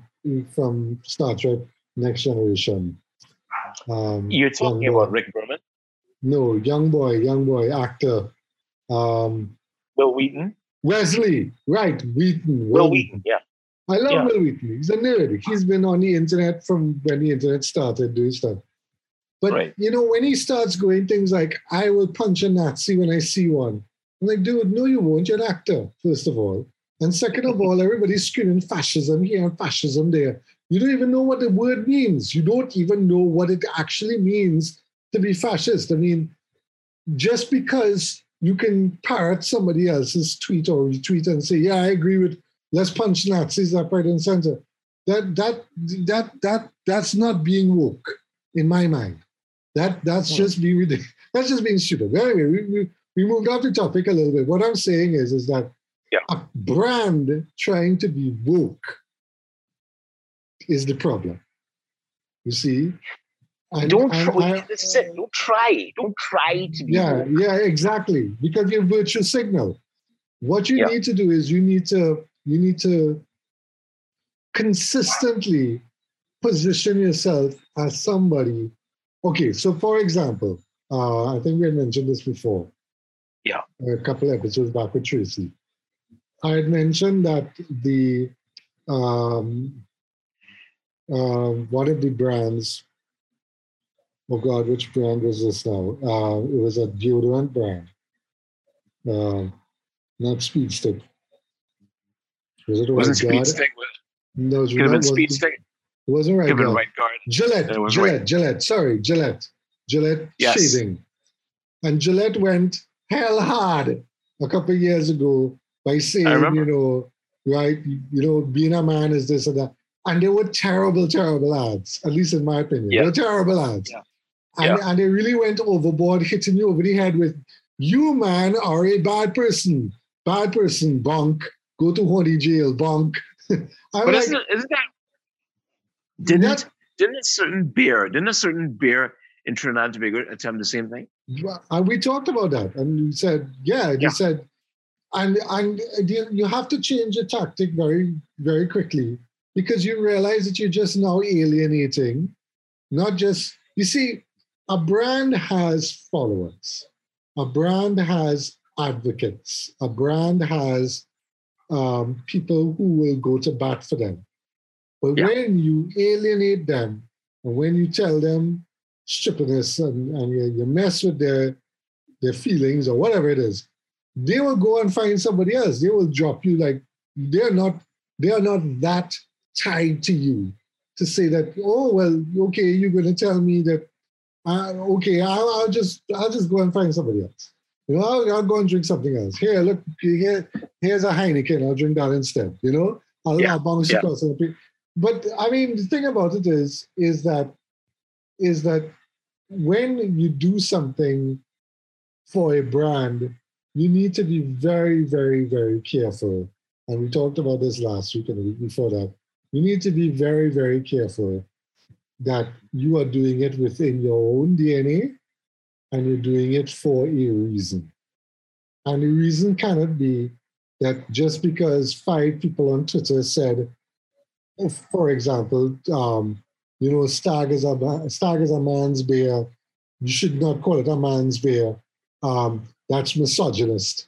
From Star Trek Next Generation. Um, You're talking about Rick Berman? No, young boy, young boy, actor. Um, Will Wheaton? Wesley, right, Wheaton. Will, Will Wheaton, yeah. I love yeah. Will Wheaton. He's a nerd. He's been on the internet from when the internet started doing stuff. But, right. you know, when he starts going things like, I will punch a Nazi when I see one. I'm like, dude, no, you won't. You're an actor, first of all. And second of all, everybody's screaming fascism here and fascism there. You don't even know what the word means. You don't even know what it actually means to be fascist. I mean, just because you can parrot somebody else's tweet or retweet and say, yeah, I agree with let's punch Nazis up right and center. That that that that that's not being woke in my mind. That that's yeah. just being that's just being stupid. But anyway, we, we we moved off the topic a little bit. What I'm saying is is that yeah. a brand trying to be woke is the problem. You see? And, don't try. This is it. Don't try. Don't try to be yeah, woke. Yeah, exactly. Because you're virtue signal. What you yeah. need to do is you need to You need to consistently position yourself as somebody. Okay, so for example, uh, I think we had mentioned this before. Yeah. A couple episodes back with Tracy. I had mentioned that the um, uh, one of the brands, oh God, which brand was this now? Uh, it was a deodorant brand, uh, not Speedstick. Was it wasn't Speed Stick? No, it was could have been Speed Stick. It wasn't right. Could have been Right Guard. Gillette, Gillette, right. Gillette. Sorry, Gillette. Gillette yes. shaving. And Gillette went hell hard a couple of years ago by saying, you know, right, you know, being a man is this and that. And they were terrible, terrible ads, at least in my opinion. Yeah. They were terrible ads. Yeah. And, yeah. and they really went overboard, hitting you over the head with, you, man, are a bad person. Bad person, bonk. Go to horny jail, bonk. But like, isn't, isn't that didn't that, didn't a certain beer didn't a certain beer in Trinidad and Tobago attempt the same thing? And we talked about that, and we said, yeah, yeah. we said, and and you have to change your tactic very very quickly because you realize that you're just now alienating, not just you see, a brand has followers, a brand has advocates, a brand has Um, people who will go to bat for them. But yeah. when you alienate them, and when you tell them stupidness and, and you, you mess with their, their feelings or whatever it is, they will go and find somebody else. They will drop you like, they're not, they're not that tied to you to say that, oh, well, okay, you're going to tell me that, uh, okay, I'll, I'll just I'll just go and find somebody else. You know, I'll, I'll go and drink something else. Here, look, here, here's a Heineken. I'll drink that instead. You know, I'll, yeah. I'll bounce yeah. across. But I mean, the thing about it is, is that, is that when you do something for a brand, you need to be very, very, very careful. And we talked about this last week and the week before that you need to be very, very careful that you are doing it within your own D N A and you're doing it for a reason. And the reason cannot be that just because five people on Twitter said, for example, um, you know, stag is a, stag is a man's bear. You should not call it a man's bear. Um, that's misogynist.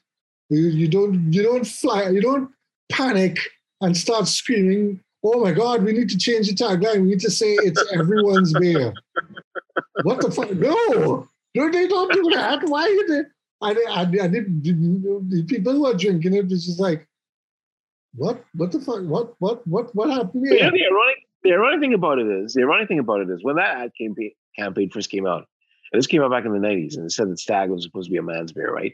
You, you don't, you don't fly, you don't panic and start screaming, oh my God, we need to change the tagline. We need to say it's everyone's bear. What the fuck? No, no, they don't do that. Why are they? And, and, and the, the people who are drinking it, it's just like, what, what the fuck, what, what, what, what happened here? Yeah, the ironic, the ironic thing about it is, the ironic thing about it is, when that ad campaign, campaign first came out, and this came out back in the nineties, and it said that stag was supposed to be a man's beer, right?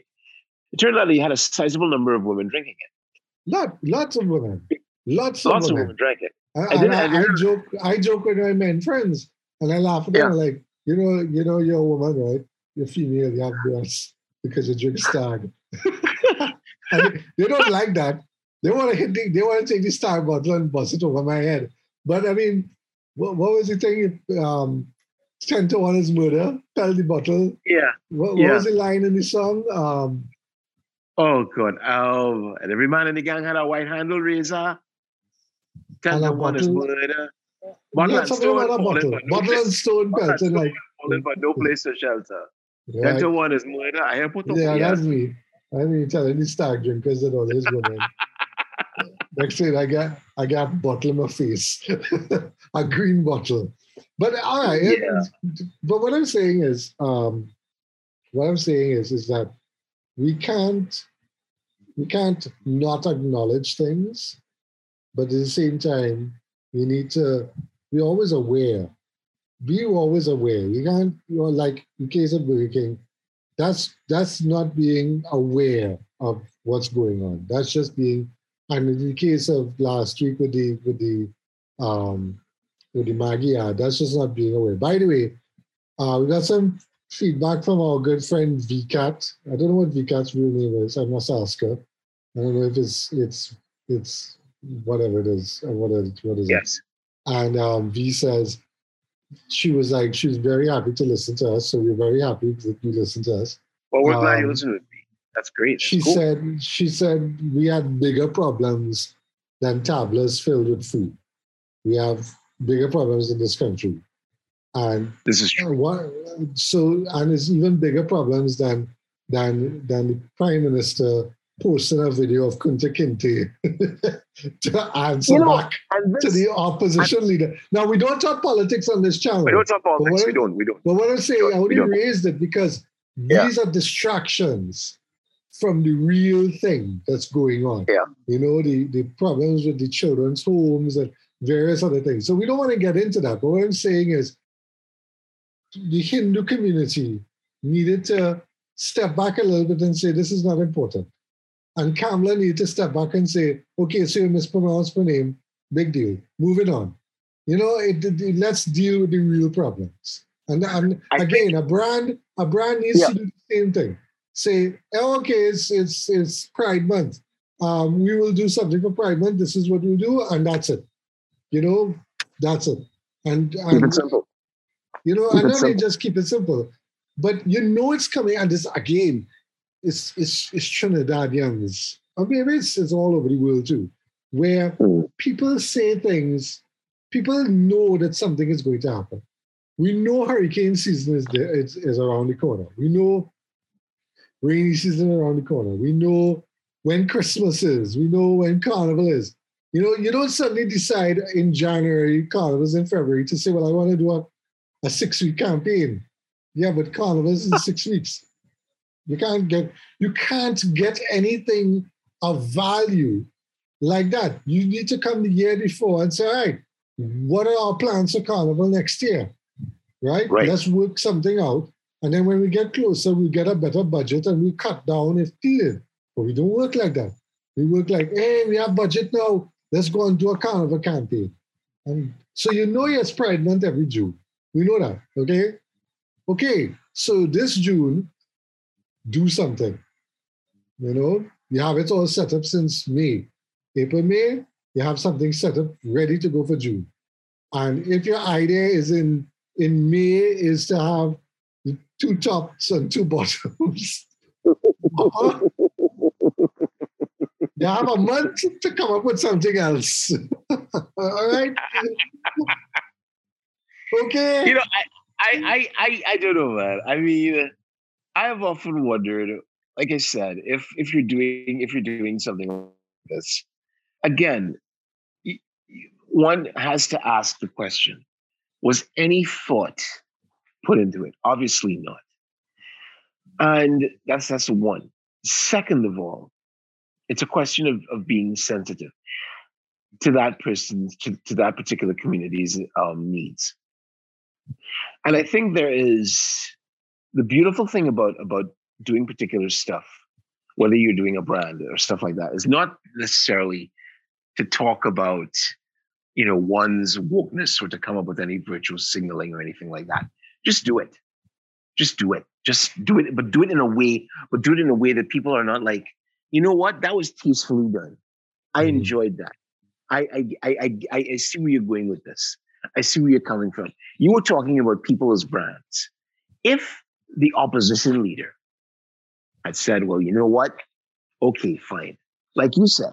It turned out that you had a sizable number of women drinking it. Lot, lots of women. Lots, lots of, women. of women drank it. I, I, didn't, I, I, didn't, I, I joke, I joke with my men friends, and I laugh at yeah. them, like, you know, you know, you're a woman, right? You're female, you have breasts. Because you drink stag. And they don't like that. They want to hit the, they want to take the stag bottle and bust it over my head. But I mean, what, what was the thing? If, um, ten to one is murder. Tell the bottle. Yeah. What, what yeah. was the line in the song? Um, oh God. Oh, and every man in the gang had a white handle razor. ten to one is murder. Bottle and stone. Bottle. bottle and stone pelt. And like, but no place to shelter. Yeah, ten to one is murder. I put the yeah, that's me. I mean, tell any stag drinkers that all this woman. Next thing I got, I got a bottle in my face, a green bottle. But all right. Yeah. It, but what I'm saying is, um, what I'm saying is, is that we can't, we can't not acknowledge things, but at the same time, we need to be always aware. Be always aware. You can't, you know, like in case of Burger King, that's that's not being aware of what's going on. That's just being. And in the case of last week with the with the um, with the Maggie ad, that's just not being aware. By the way, uh, we got some feedback from our good friend V-Cat. I don't know what V-Cat's real name is. I must ask her. I don't know if it's it's it's whatever it is or what it, what is yes. it? And um, V says. She was like, she was very happy to listen to us, so we're very happy that you listened to us. Well, we're um, glad you listened to me. That's great. That's she cool. said, she said, we had bigger problems than tablets filled with food. We have bigger problems in this country, and this is true. What, so, and it's even bigger problems than than than the Prime Minister posting a video of Kunta Kinte to answer you know, back this, to the opposition and, leader. Now, we don't talk politics on this channel. We don't talk politics. We don't. We don't. But what I'm saying, I only raised it because yeah. these are distractions from the real thing that's going on. Yeah. You know, the, the problems with the children's homes and various other things. So we don't want to get into that. But what I'm saying is the Hindu community needed to step back a little bit and say, this is not important. And Kamala needed to step back and say, okay, so you mispronounced my name, big deal, moving on. You know, it, it, let's deal with the real problems. And, and again, think, a brand a brand needs yeah. to do the same thing. Say, oh, okay, it's, it's, it's Pride Month. Um, we will do something for Pride Month. This is what we'll do, and that's it. You know, that's it. And, and keep it simple. You know, keep and then they just keep it simple. But you know it's coming, and this, again, It's, it's, it's Trinidadians. I mean, it's, it's all over the world too, where people say things, people know that something is going to happen. We know hurricane season is there, it's, is around the corner. We know rainy season around the corner. We know when Christmas is. We know when Carnival is. You know, you don't suddenly decide in January, Carnival's in February, to say, well, I want to do a, a six-week campaign. Yeah, but Carnival's in six weeks. You can't get you can't get anything of value like that. You need to come the year before and say, all right, what are our plans for Carnival next year? Right? right? Let's work something out. And then when we get closer, we get a better budget and we cut down if needed. But we don't work like that. We work like, hey, we have budget now. Let's go and do a Carnival campaign. And so you know it's Pride Month every June. We know that. Okay? Okay. So this June, do something. You know, you have it all set up since May. April, May, you have something set up ready to go for June. And if your idea is in, in May is to have two tops and two bottoms, you have a month to come up with something else. All right? Okay. You know, I, I, I, I don't know, man. I mean, I have often wondered, like I said, if if you're doing if you're doing something like this, again, one has to ask the question: was any thought put into it? Obviously not. And that's that's one. Second of all, it's a question of, of being sensitive to that person's, to, to that particular community's um, needs. And I think there is the beautiful thing about, about doing particular stuff, whether you're doing a brand or stuff like that, is not necessarily to talk about, you know, one's wokeness or to come up with any virtual signaling or anything like that. Just do it. Just do it. Just do it. But do it in a way, but do it in a way that people are not like, you know what? That was tastefully done. I enjoyed that. I I I I, I see where you're going with this. I see where you're coming from. You were talking about people as brands. If the opposition leader had said, well, you know what? Okay, fine. Like you said,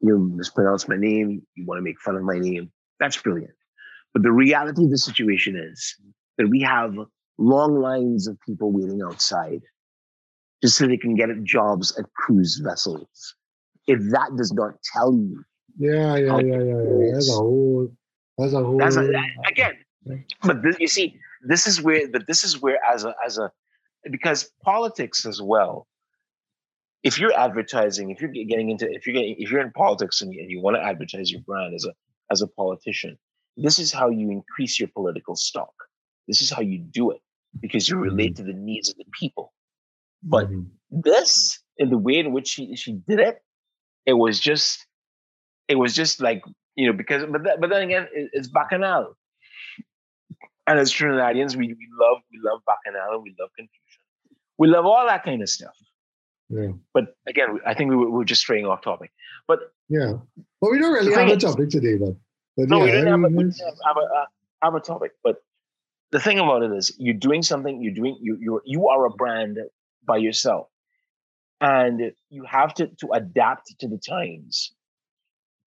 you mispronounce my name. You want to make fun of my name. That's brilliant. But the reality of the situation is that we have long lines of people waiting outside just so they can get jobs at cruise vessels. If that does not tell you. Yeah, yeah, yeah, yeah, yeah. That's a whole... That's a whole That's a, again, but this, you see, this is where, but this is where, as a, as a, because politics as well. If you're advertising, if you're getting into, if you're getting, if you're in politics and you, and you want to advertise your brand as a, as a politician, this is how you increase your political stock. This is how you do it, because you relate to the needs of the people. But mm-hmm. this, in the way in which she she did it, it was just, it was just like. You know, because but that, but then again, it's bacchanal, and as Trinidadians, we, we love we love bacchanal, we love confusion, we love all that kind of stuff. Yeah. But again, I think we were, we were just straying off topic. But yeah, but we don't really have a topic today, though. But no, yeah, we didn't have, mean, a, we didn't have, a, uh, have a topic. But the thing about it is, you're doing something. You're doing you you you are a brand by yourself, and you have to to adapt to the times.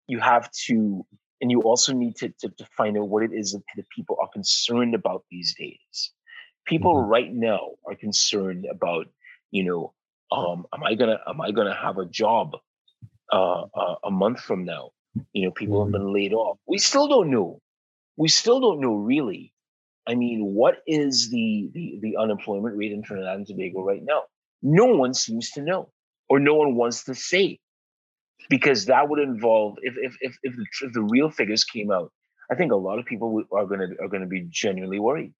You have to, and you also need to, to, to find out what it is that the people are concerned about these days. People mm-hmm. right now are concerned about, you know, um, am I gonna am I gonna have a job uh, uh, a month from now? You know, people mm-hmm. have been laid off. We still don't know. We still don't know really. I mean, what is the the, the unemployment rate in Trinidad and Tobago right now? No one seems to know, or no one wants to say. Because that would involve, if if if if the, if the real figures came out, I think a lot of people are gonna are gonna be genuinely worried.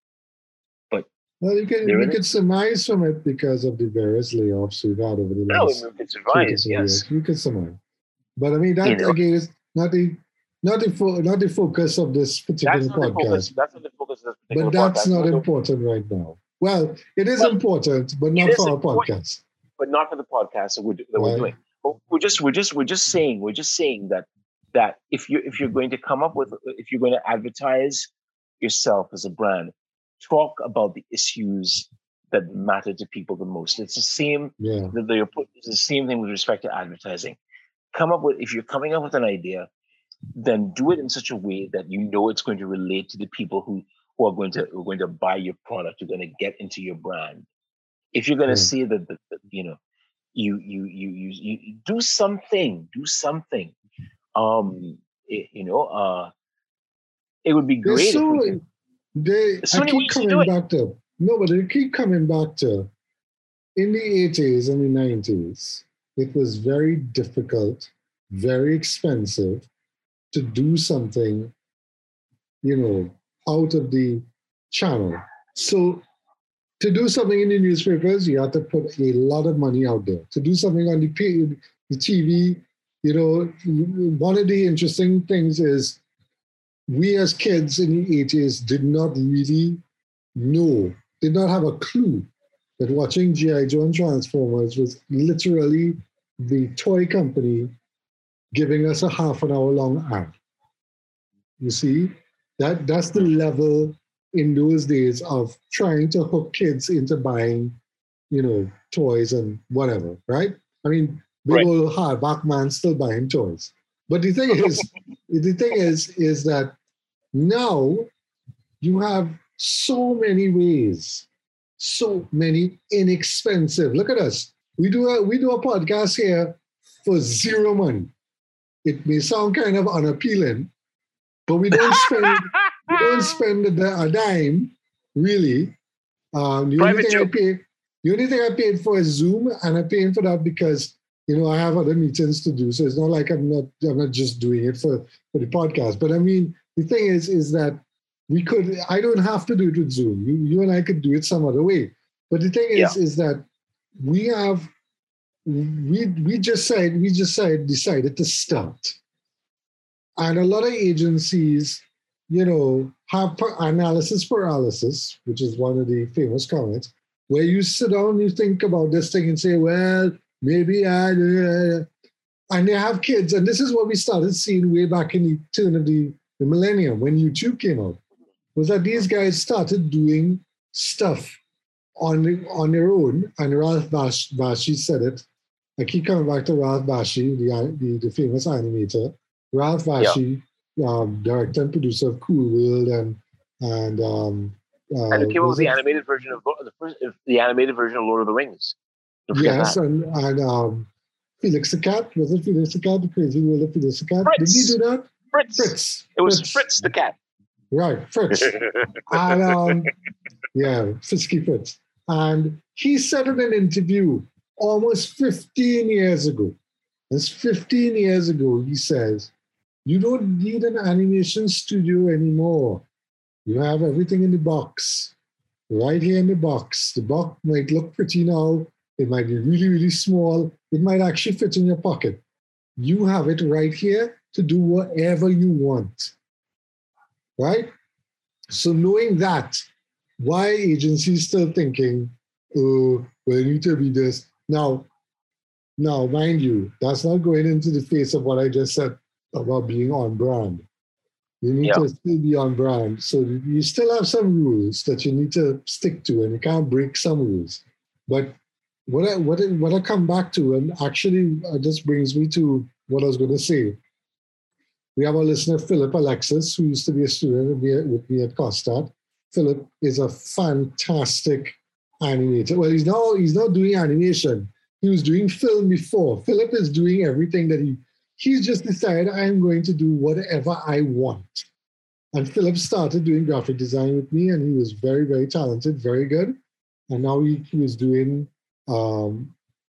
But well, you can you can surmise from it because of the various layoffs we've had over the last. No, you can surmise. Yes, you can surmise. But I mean, that you know, again is not the not the fo- not the focus of this particular podcast. Focus, that's not the focus of this particular but podcast. But that's not important right now. Well, it is well, important, but not for our podcast. But not for the podcast that we're, that well, we're doing. We're just, we're just, we're just saying, we're just saying that that if you if you're going to come up with, if you're going to advertise yourself as a brand, talk about the issues that matter to people the most. It's the same, yeah. the, the, it's the same thing with respect to advertising. Come up with, if you're coming up with an idea, then do it in such a way that you know it's going to relate to the people who who are going to who are going to buy your product, who are going to get into your brand. If you're going to say that, that, that you know. You, you you you you do something, do something. Um, it, you know, uh, it would be great. So, if we can, they so I keep coming back to no, but they keep coming back to in the eighties and the nineties. It was very difficult, very expensive to do something, you know, out of the channel. So. To do something in the newspapers, you have to put a lot of money out there. To do something on the, P- the T V, you know, one of the interesting things is we as kids in the eighties did not really know, did not have a clue that watching G I Joe and Transformers was literally the toy company giving us a half an hour long ad. You see, that that's the level in those days of trying to hook kids into buying, you know, toys and whatever, right? I mean, big right. old hardback man still buying toys. But the thing is, the thing is, is that now you have so many ways, so many inexpensive. Look at us. We do a, we do a podcast here for zero money. It may sound kind of unappealing, but we don't spend we don't spend a dime, really. Um, the, only thing I pay, the only thing I paid for is Zoom, and I'm paying for that because, you know, I have other meetings to do. So it's not like I'm not I'm not just doing it for, for the podcast. But I mean, the thing is, is that we could, I don't have to do it with Zoom. You, you and I could do it some other way. But the thing is, yeah. is that we have, we we just said, we just said, decided to start. And a lot of agencies, you know, have analysis paralysis, which is one of the famous comments, where you sit down and you think about this thing and say, well, maybe I, uh, and they have kids. And this is what we started seeing way back in the turn of the, the millennium when YouTube came out, was that these guys started doing stuff on, on their own. And Ralph Bakshi said it. I keep coming back to Ralph Bakshi, the, the, the famous animator. Ralph Bakshi, yeah. um, director and producer of Cool World, and and um, uh, and it came out with the animated version of the first, the animated version of Lord of the Rings. Yes, that. and and um, Felix the Cat. Was it Felix the Cat? The Crazy World of Felix the Cat. Fritz. Did he do that? Fritz. Fritz. It was Fritz, Fritz the Cat. Right, Fritz. and um, yeah, Frisky Fritz. And he said in an interview almost fifteen years ago. It's fifteen years ago. He says, you don't need an animation studio anymore. You have everything in the box, right here in the box. The box might look pretty now. It might be really, really small. It might actually fit in your pocket. You have it right here to do whatever you want, right? So knowing that, why agencies still thinking, oh, well, you need to be this. Now, now, mind you, that's not going into the face of what I just said about being on brand. You need yeah. to still be on brand. So you still have some rules that you need to stick to, and you can't break some rules. But what I, what I, what I come back to, and actually uh, this brings me to what I was going to say. We have our listener, Philip Alexis, who used to be a student with me at Costart. Philip is a fantastic animator. Well, he's now, he's now doing animation. He was doing film before. Philip is doing everything that he, he's just decided, I'm going to do whatever I want. And Philip started doing graphic design with me, and he was very, very talented, very good. And now he, he was doing um,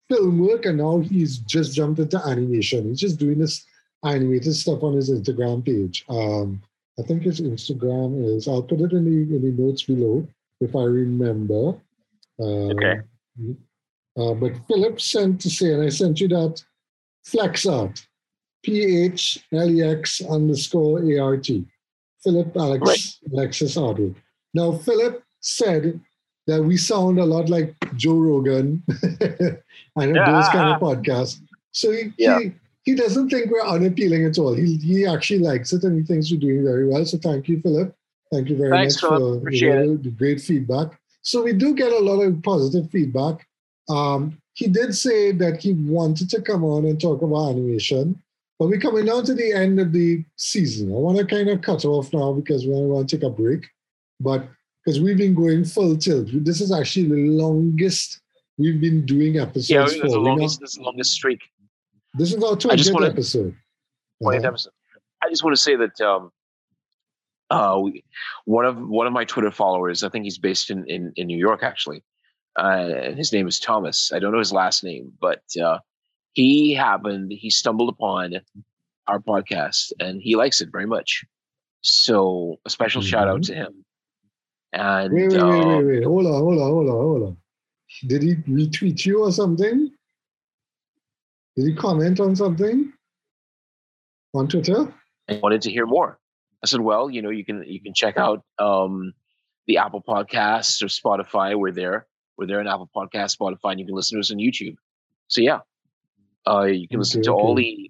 film work, and now he's just jumped into animation. He's just doing this animated stuff on his Instagram page. Um, I think his Instagram is, I'll put it in the, in the notes below, if I remember. Um, okay. Uh, but Philip sent to say, and I sent you that, Flex Art, P H L E X underscore A R T, Philip Alex, right. Alexis Artwood. Now, Philip said that we sound a lot like Joe Rogan and yeah. those kind of podcasts. So he, yeah. he he doesn't think we're unappealing at all. He he actually likes it, and he thinks we're doing very well. So thank you, Philip. Thank you very Thanks, much Philip. for you know, the great feedback. So we do get a lot of positive feedback. Um, he did say that he wanted to come on and talk about animation, but we're coming down to the end of the season. I want to kind of cut off now because we want to take a break, but because we've been going full tilt. This is actually the longest we've been doing episodes. Yeah, this is the longest, this is the longest streak. This is our twentieth episode. twentieth episode. I just want to say that um, uh, we, one of one of my Twitter followers, I think he's based in, in, in New York, actually. Uh, his name is Thomas. I don't know his last name, but uh, he happened, he stumbled upon our podcast, and he likes it very much. So a special mm-hmm. shout out to him. And wait, wait, um, wait, wait, wait. Hold on, hold on, hold on, hold on. Did he retweet you or something? Did he comment on something on Twitter? I wanted to hear more. I said, well, you know, you can you can check out um, the Apple Podcasts or Spotify. We're there. We're there on Apple Podcasts, Spotify, and you can listen to us on YouTube. So yeah, uh, you can okay, listen to okay. all the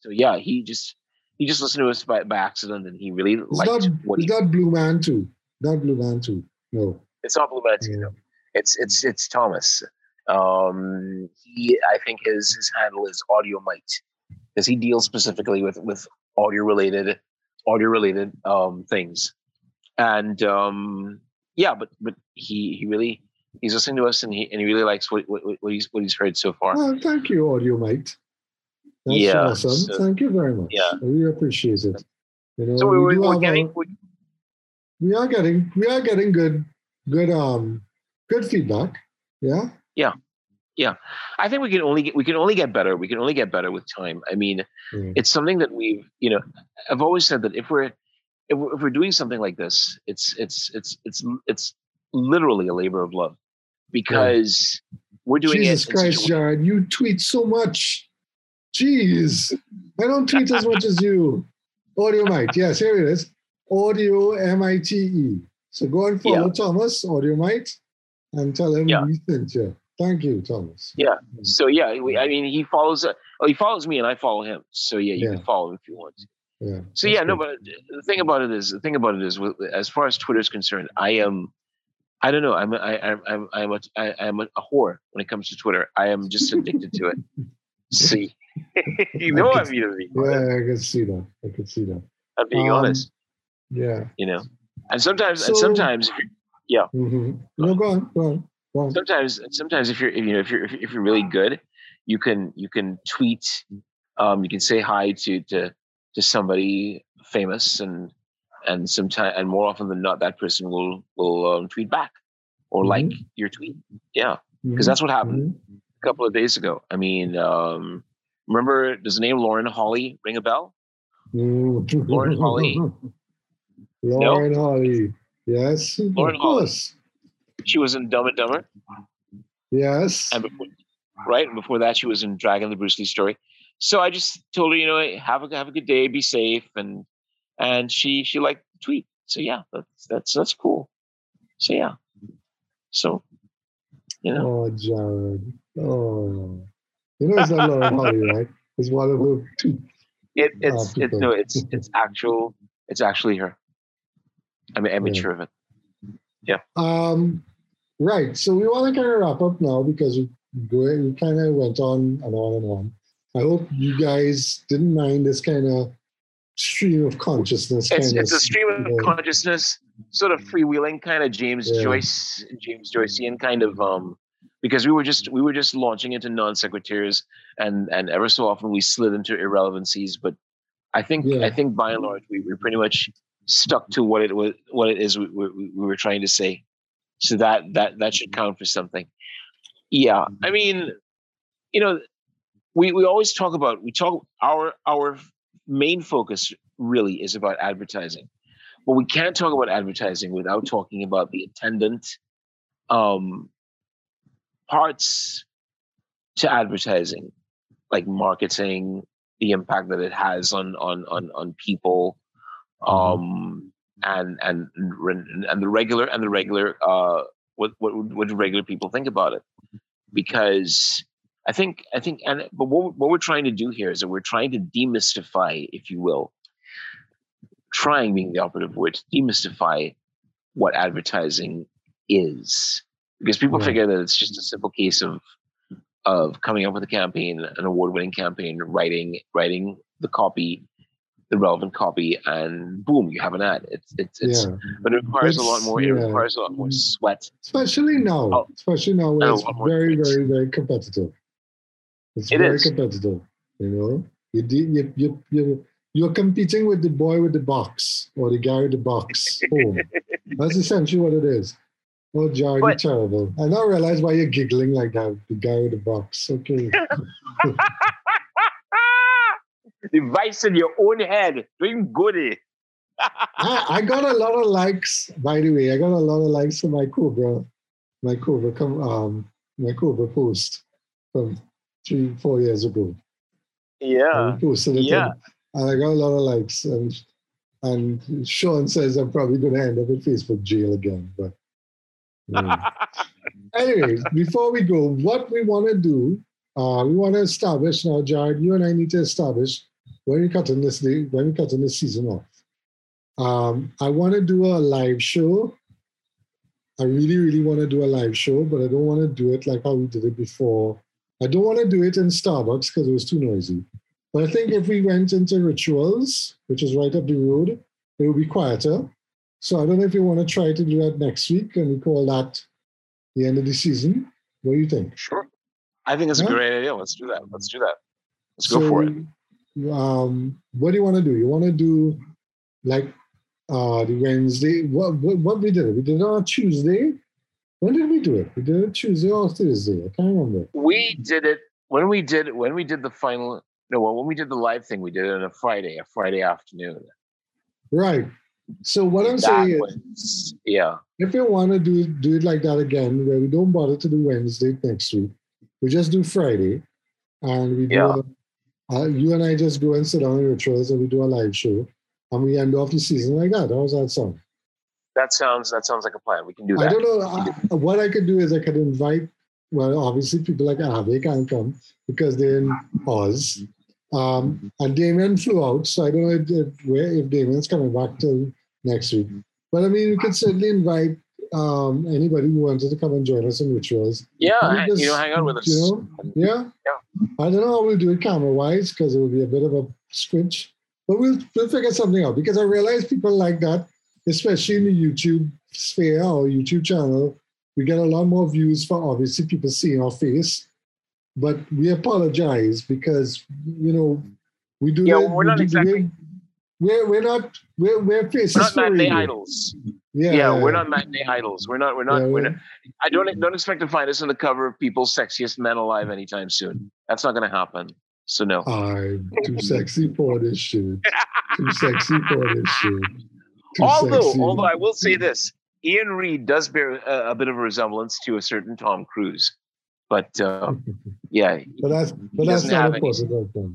So yeah, he just he just listened to us by, by accident, and he really it's liked not, what it's he. It's not Blue Man Two. Not Blue Man Two. No, it's not Blue Man Two. Yeah. No. It's it's it's Thomas. Um, he I think his his handle is Audio Mite, because he deals specifically with with audio related audio related um things, and um yeah, but but he he really. He's listening to us, and he and he really likes what what, what he's what he's heard so far. Well, thank you, Audio Mate. That's yeah, awesome. So, thank you very much. Yeah, we appreciate it. You know, so we, we we're getting, our, we are getting, we are getting good, good, um, good feedback. Yeah, yeah, yeah. I think we can only get, we can only get better. We can only get better with time. I mean, mm. it's something that we've, you know, I've always said that if we're if we're, if we're doing something like this, it's it's it's it's it's literally a labor of love. Because we're doing Jesus it. Jesus Christ, Jared, you tweet so much. Jeez. I don't tweet as much as you. Audio Mite. Yes, here it is. Audio M I T E. So go and follow yeah. Thomas, Audio Mite, and tell him yeah. what you think. Yeah. Thank you, Thomas. Yeah. So, yeah, we, I mean, he follows uh, oh, he follows me and I follow him. So, yeah, you yeah. can follow him if you want. Yeah. So, yeah, no, but the thing about it is, the thing about it is, as far as Twitter is concerned, I am... I don't know. I'm I I'm I'm I'm a, I, I'm a whore when it comes to Twitter. I am just addicted to it. See, you know I mean. Yeah, I can see that. I can see that. I'm being um, honest. Yeah. You know, and sometimes, so, and sometimes, yeah. Mm-hmm. No, go on, go on, go on. Sometimes, sometimes if you're, if, you know, if you're, if you're really good, you can, you can tweet. Um, you can say hi to to to somebody famous, and. And sometimes, and more often than not, that person will will um, tweet back or mm-hmm. like your tweet. Yeah, because mm-hmm. that's what happened mm-hmm. a couple of days ago. I mean, um, remember, does the name Lauren Holly ring a bell? Mm-hmm. Lauren Holly. Lauren no? Holly. Yes. Lauren of course. Holly. She was in Dumb and Dumber. Yes. And before, right, and before that, she was in Dragon: The Bruce Lee Story. So I just told her, you know, have a have a good day, be safe, and. And she she liked the tweet. So yeah, that's that's that's cool. So yeah. So you know. Oh, Jared. Oh. You know it's not Lauren Holly, right? It's one of her tweets. It it's oh, it, no, it's it's actual it's actually her. I mean, I'm yeah. sure of it. Yeah. Um right. So we want to kind of wrap up now, because we we kind of went on and on and on. I hope you guys didn't mind this kind of stream of consciousness. It's, kind it's of, a stream of you know, consciousness, sort of freewheeling, kind of James yeah. Joyce, James Joycean kind of, um, because we were just we were just launching into non-sequiturs, and and ever so often we slid into irrelevancies. But I think yeah. I think by and large we were pretty much stuck to what it was, what it is we, we, we were trying to say. So that that that should count for something. Yeah, I mean, you know, we we always talk about we talk our our. main focus really is about advertising, but we can't talk about advertising without talking about the attendant um, parts to advertising, like marketing, the impact that it has on on on on people, um, and and and the regular and the regular uh, what what what do regular people think about it? Because I think, I think, and but what, what we're trying to do here is that we're trying to demystify, if you will, trying being the operative word, to demystify what advertising is, because people yeah. figure that it's just a simple case of of coming up with a campaign, an award-winning campaign, writing writing the copy, the relevant copy, and boom, you have an ad. It's it's, it's yeah. but it requires it's, a lot more. Yeah. It requires a lot more sweat, especially now, oh, especially now when it's very, sweat. very, very competitive. It's it very is. competitive, you know. You, you, you, you, you're competing with the boy with the box or the guy with the box home. That's essentially what it is. Oh, Jared, you're terrible. I now realize why you're giggling like that, the guy with the box. Okay. The vice in your own head, doing goody. I, I got a lot of likes, by the way. I got a lot of likes for my Cobra, my Cobra, come, um, my Cobra post from three, four years ago. Yeah. Yeah. And I got a lot of likes. And and Sean says I'm probably going to end up in Facebook jail again. But yeah. Anyway, before we go, what we want to do, uh, we want to establish now, Jared, you and I need to establish when we cut in this day, when we cut in this season off, um, I want to do a live show. I really, really want to do a live show, but I don't want to do it like how we did it before. I don't want to do it in Starbucks because it was too noisy. But I think if we went into Rituals, which is right up the road, it would be quieter. So I don't know if you want to try to do that next week and we call that the end of the season. What do you think? Sure. I think it's yeah. a great idea. Let's do that. Let's do that. Let's so, go for it. Um, what do you want to do? You want to do like uh, the Wednesday? What, what what we did? We did it on Tuesday. When did we do it? We did it Tuesday or Thursday. I can't remember. We did it when we did when we did the final. No, well, when we did the live thing, we did it on a Friday, a Friday afternoon. Right. So what I'm that saying was, is, yeah, if you want to do do it like that again, where we don't bother to do Wednesday next week, we just do Friday, and we do. Yeah. A, Uh, you and I just go and sit down in Rituals and we do a live show and we end off the season like that. How's that sound? That sounds that sounds like a plan. We can do that. I don't know. I, what I could do is I could invite, well, obviously people like Avi can't come because they're in Oz. Um, and Damien flew out, so I don't know if, if, if Damien's coming back till next week. But I mean, we could certainly invite um, anybody who wanted to come and join us in Rituals. Yeah, just, you know, hang out with us. You know? Yeah? Yeah. I don't know how we'll do it camera-wise because it will be a bit of a squinch. But we'll, we'll figure something out because I realize people like that, especially in the YouTube sphere or YouTube channel, we get a lot more views for obviously people seeing our face. But we apologize because, you know, we do... Yeah, that, we're we not do, exactly... We're, we're not... We're, we're faces we're not matinee idols. Yeah, yeah, yeah, we're not matinee idols. We're not... We're not... Yeah, we're not I don't, don't expect to find us on the cover of People's Sexiest Men Alive anytime soon. That's not going to happen. So no. I'm too sexy for this shit. Too sexy for this shit. Too although, sexy. although I will say this, Ian Reid does bear a, a bit of a resemblance to a certain Tom Cruise, but uh, yeah, but that's but that's not important. Any,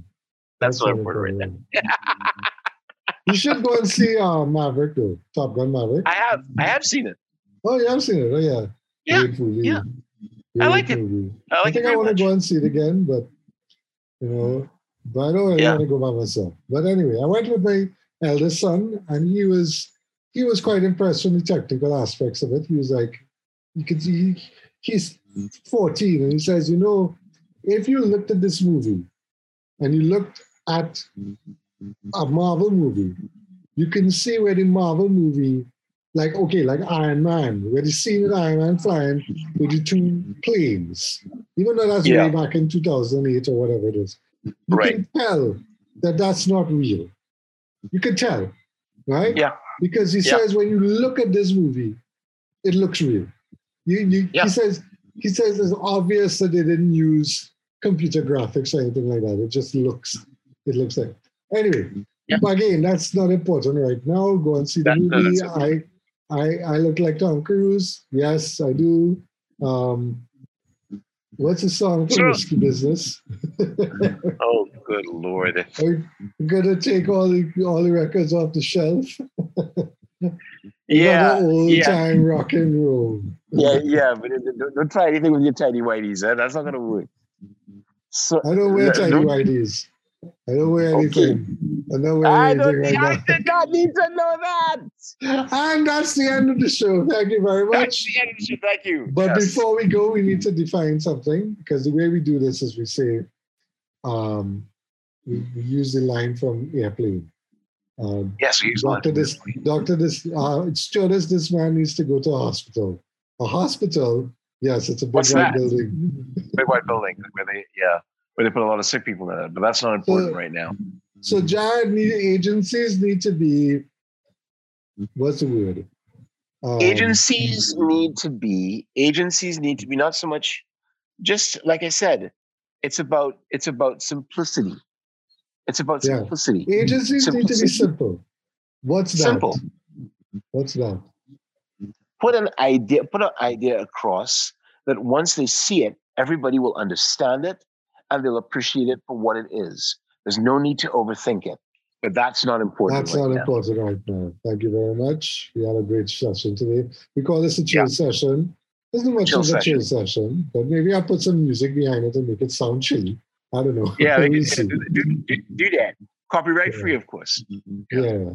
that's, that's not important right now. You should go and see uh, Maverick though, Top Gun Maverick. I have, I have seen it. Oh, you have seen it? Oh, yeah. Yeah, yeah. I like it. I like it. I think I want to go and see it again, but you know, but I don't really want to go by myself. But anyway, I went with my eldest son, and he was he was quite impressed with the technical aspects of it. He was like, you could see he, he's fourteen, and he says, you know, if you looked at this movie and you looked at a Marvel movie, you can see where the Marvel movie. Like, okay, like Iron Man, where the scene with Iron Man flying with the two planes, even though that's yeah. way back in two thousand eight or whatever it is. You right. can tell that that's not real. You can tell, right? Yeah. Because he yeah. says, when you look at this movie, it looks real. You, you, yeah. He says, he says it's obvious that they didn't use computer graphics or anything like that. It just looks, it looks like. Anyway, yeah. but again, that's not important right now. Go and see that, the movie. No, I. I, I look like Tom Cruise. Yes, I do. Um, what's the song for sure. Risky Business? Oh, good Lord. I'm going to take all the, all the records off the shelf. Yeah. Old yeah. time rock and roll. Yeah, yeah. But don't, don't try anything with your tidy whities. Eh? That's not going to work. So, I don't wear no, tidy no. whities. I don't wear anything. Okay. I don't wear I don't anything. Need, like I did not need to know that. And that's the end of the show. Thank you very much. That's the end of the show. Thank you. But yes. before we go, we need to define something because the way we do this is we say, um, we, we use the line from Airplane. Uh, yes, we use Doctor This, Doctor This, uh, it's sure this, this man needs to go to a hospital. A hospital? Yes, it's a big What's white that? building. Big white building where they, yeah. where they put a lot of sick people in it, but that's not important so, right now. So, Jared, agencies need to be, what's the word? Um, agencies need to be, agencies need to be not so much, just like I said, it's about, it's about simplicity. It's about yeah. simplicity. Agencies simplicity. need to be simple. What's that? Simple. What's that? Put an idea, put an idea across that once they see it, everybody will understand it. And they'll appreciate it for what it is. There's no need to overthink it. But that's not important. That's right not now. important right now. Thank you very much. We had a great session today. We call this a chill yeah. session. Isn't much chill of a session. chill session, but maybe I'll put some music behind it and make it sound chilly. I don't know. Yeah, do, do, do, do that. Copyright yeah. free, of course. Yeah. yeah.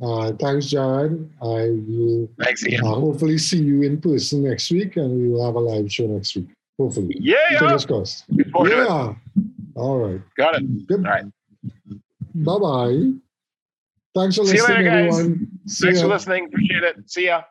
Uh, thanks, Jared. I will thanks, Ian. Uh, hopefully see you in person next week, and we will have a live show next week. Hopefully. Yeah. Yeah. yeah. All right. Got it. Good. All right. Bye-bye. Thanks for see listening, you later, guys. everyone. See Thanks ya. for listening. Appreciate it. See ya.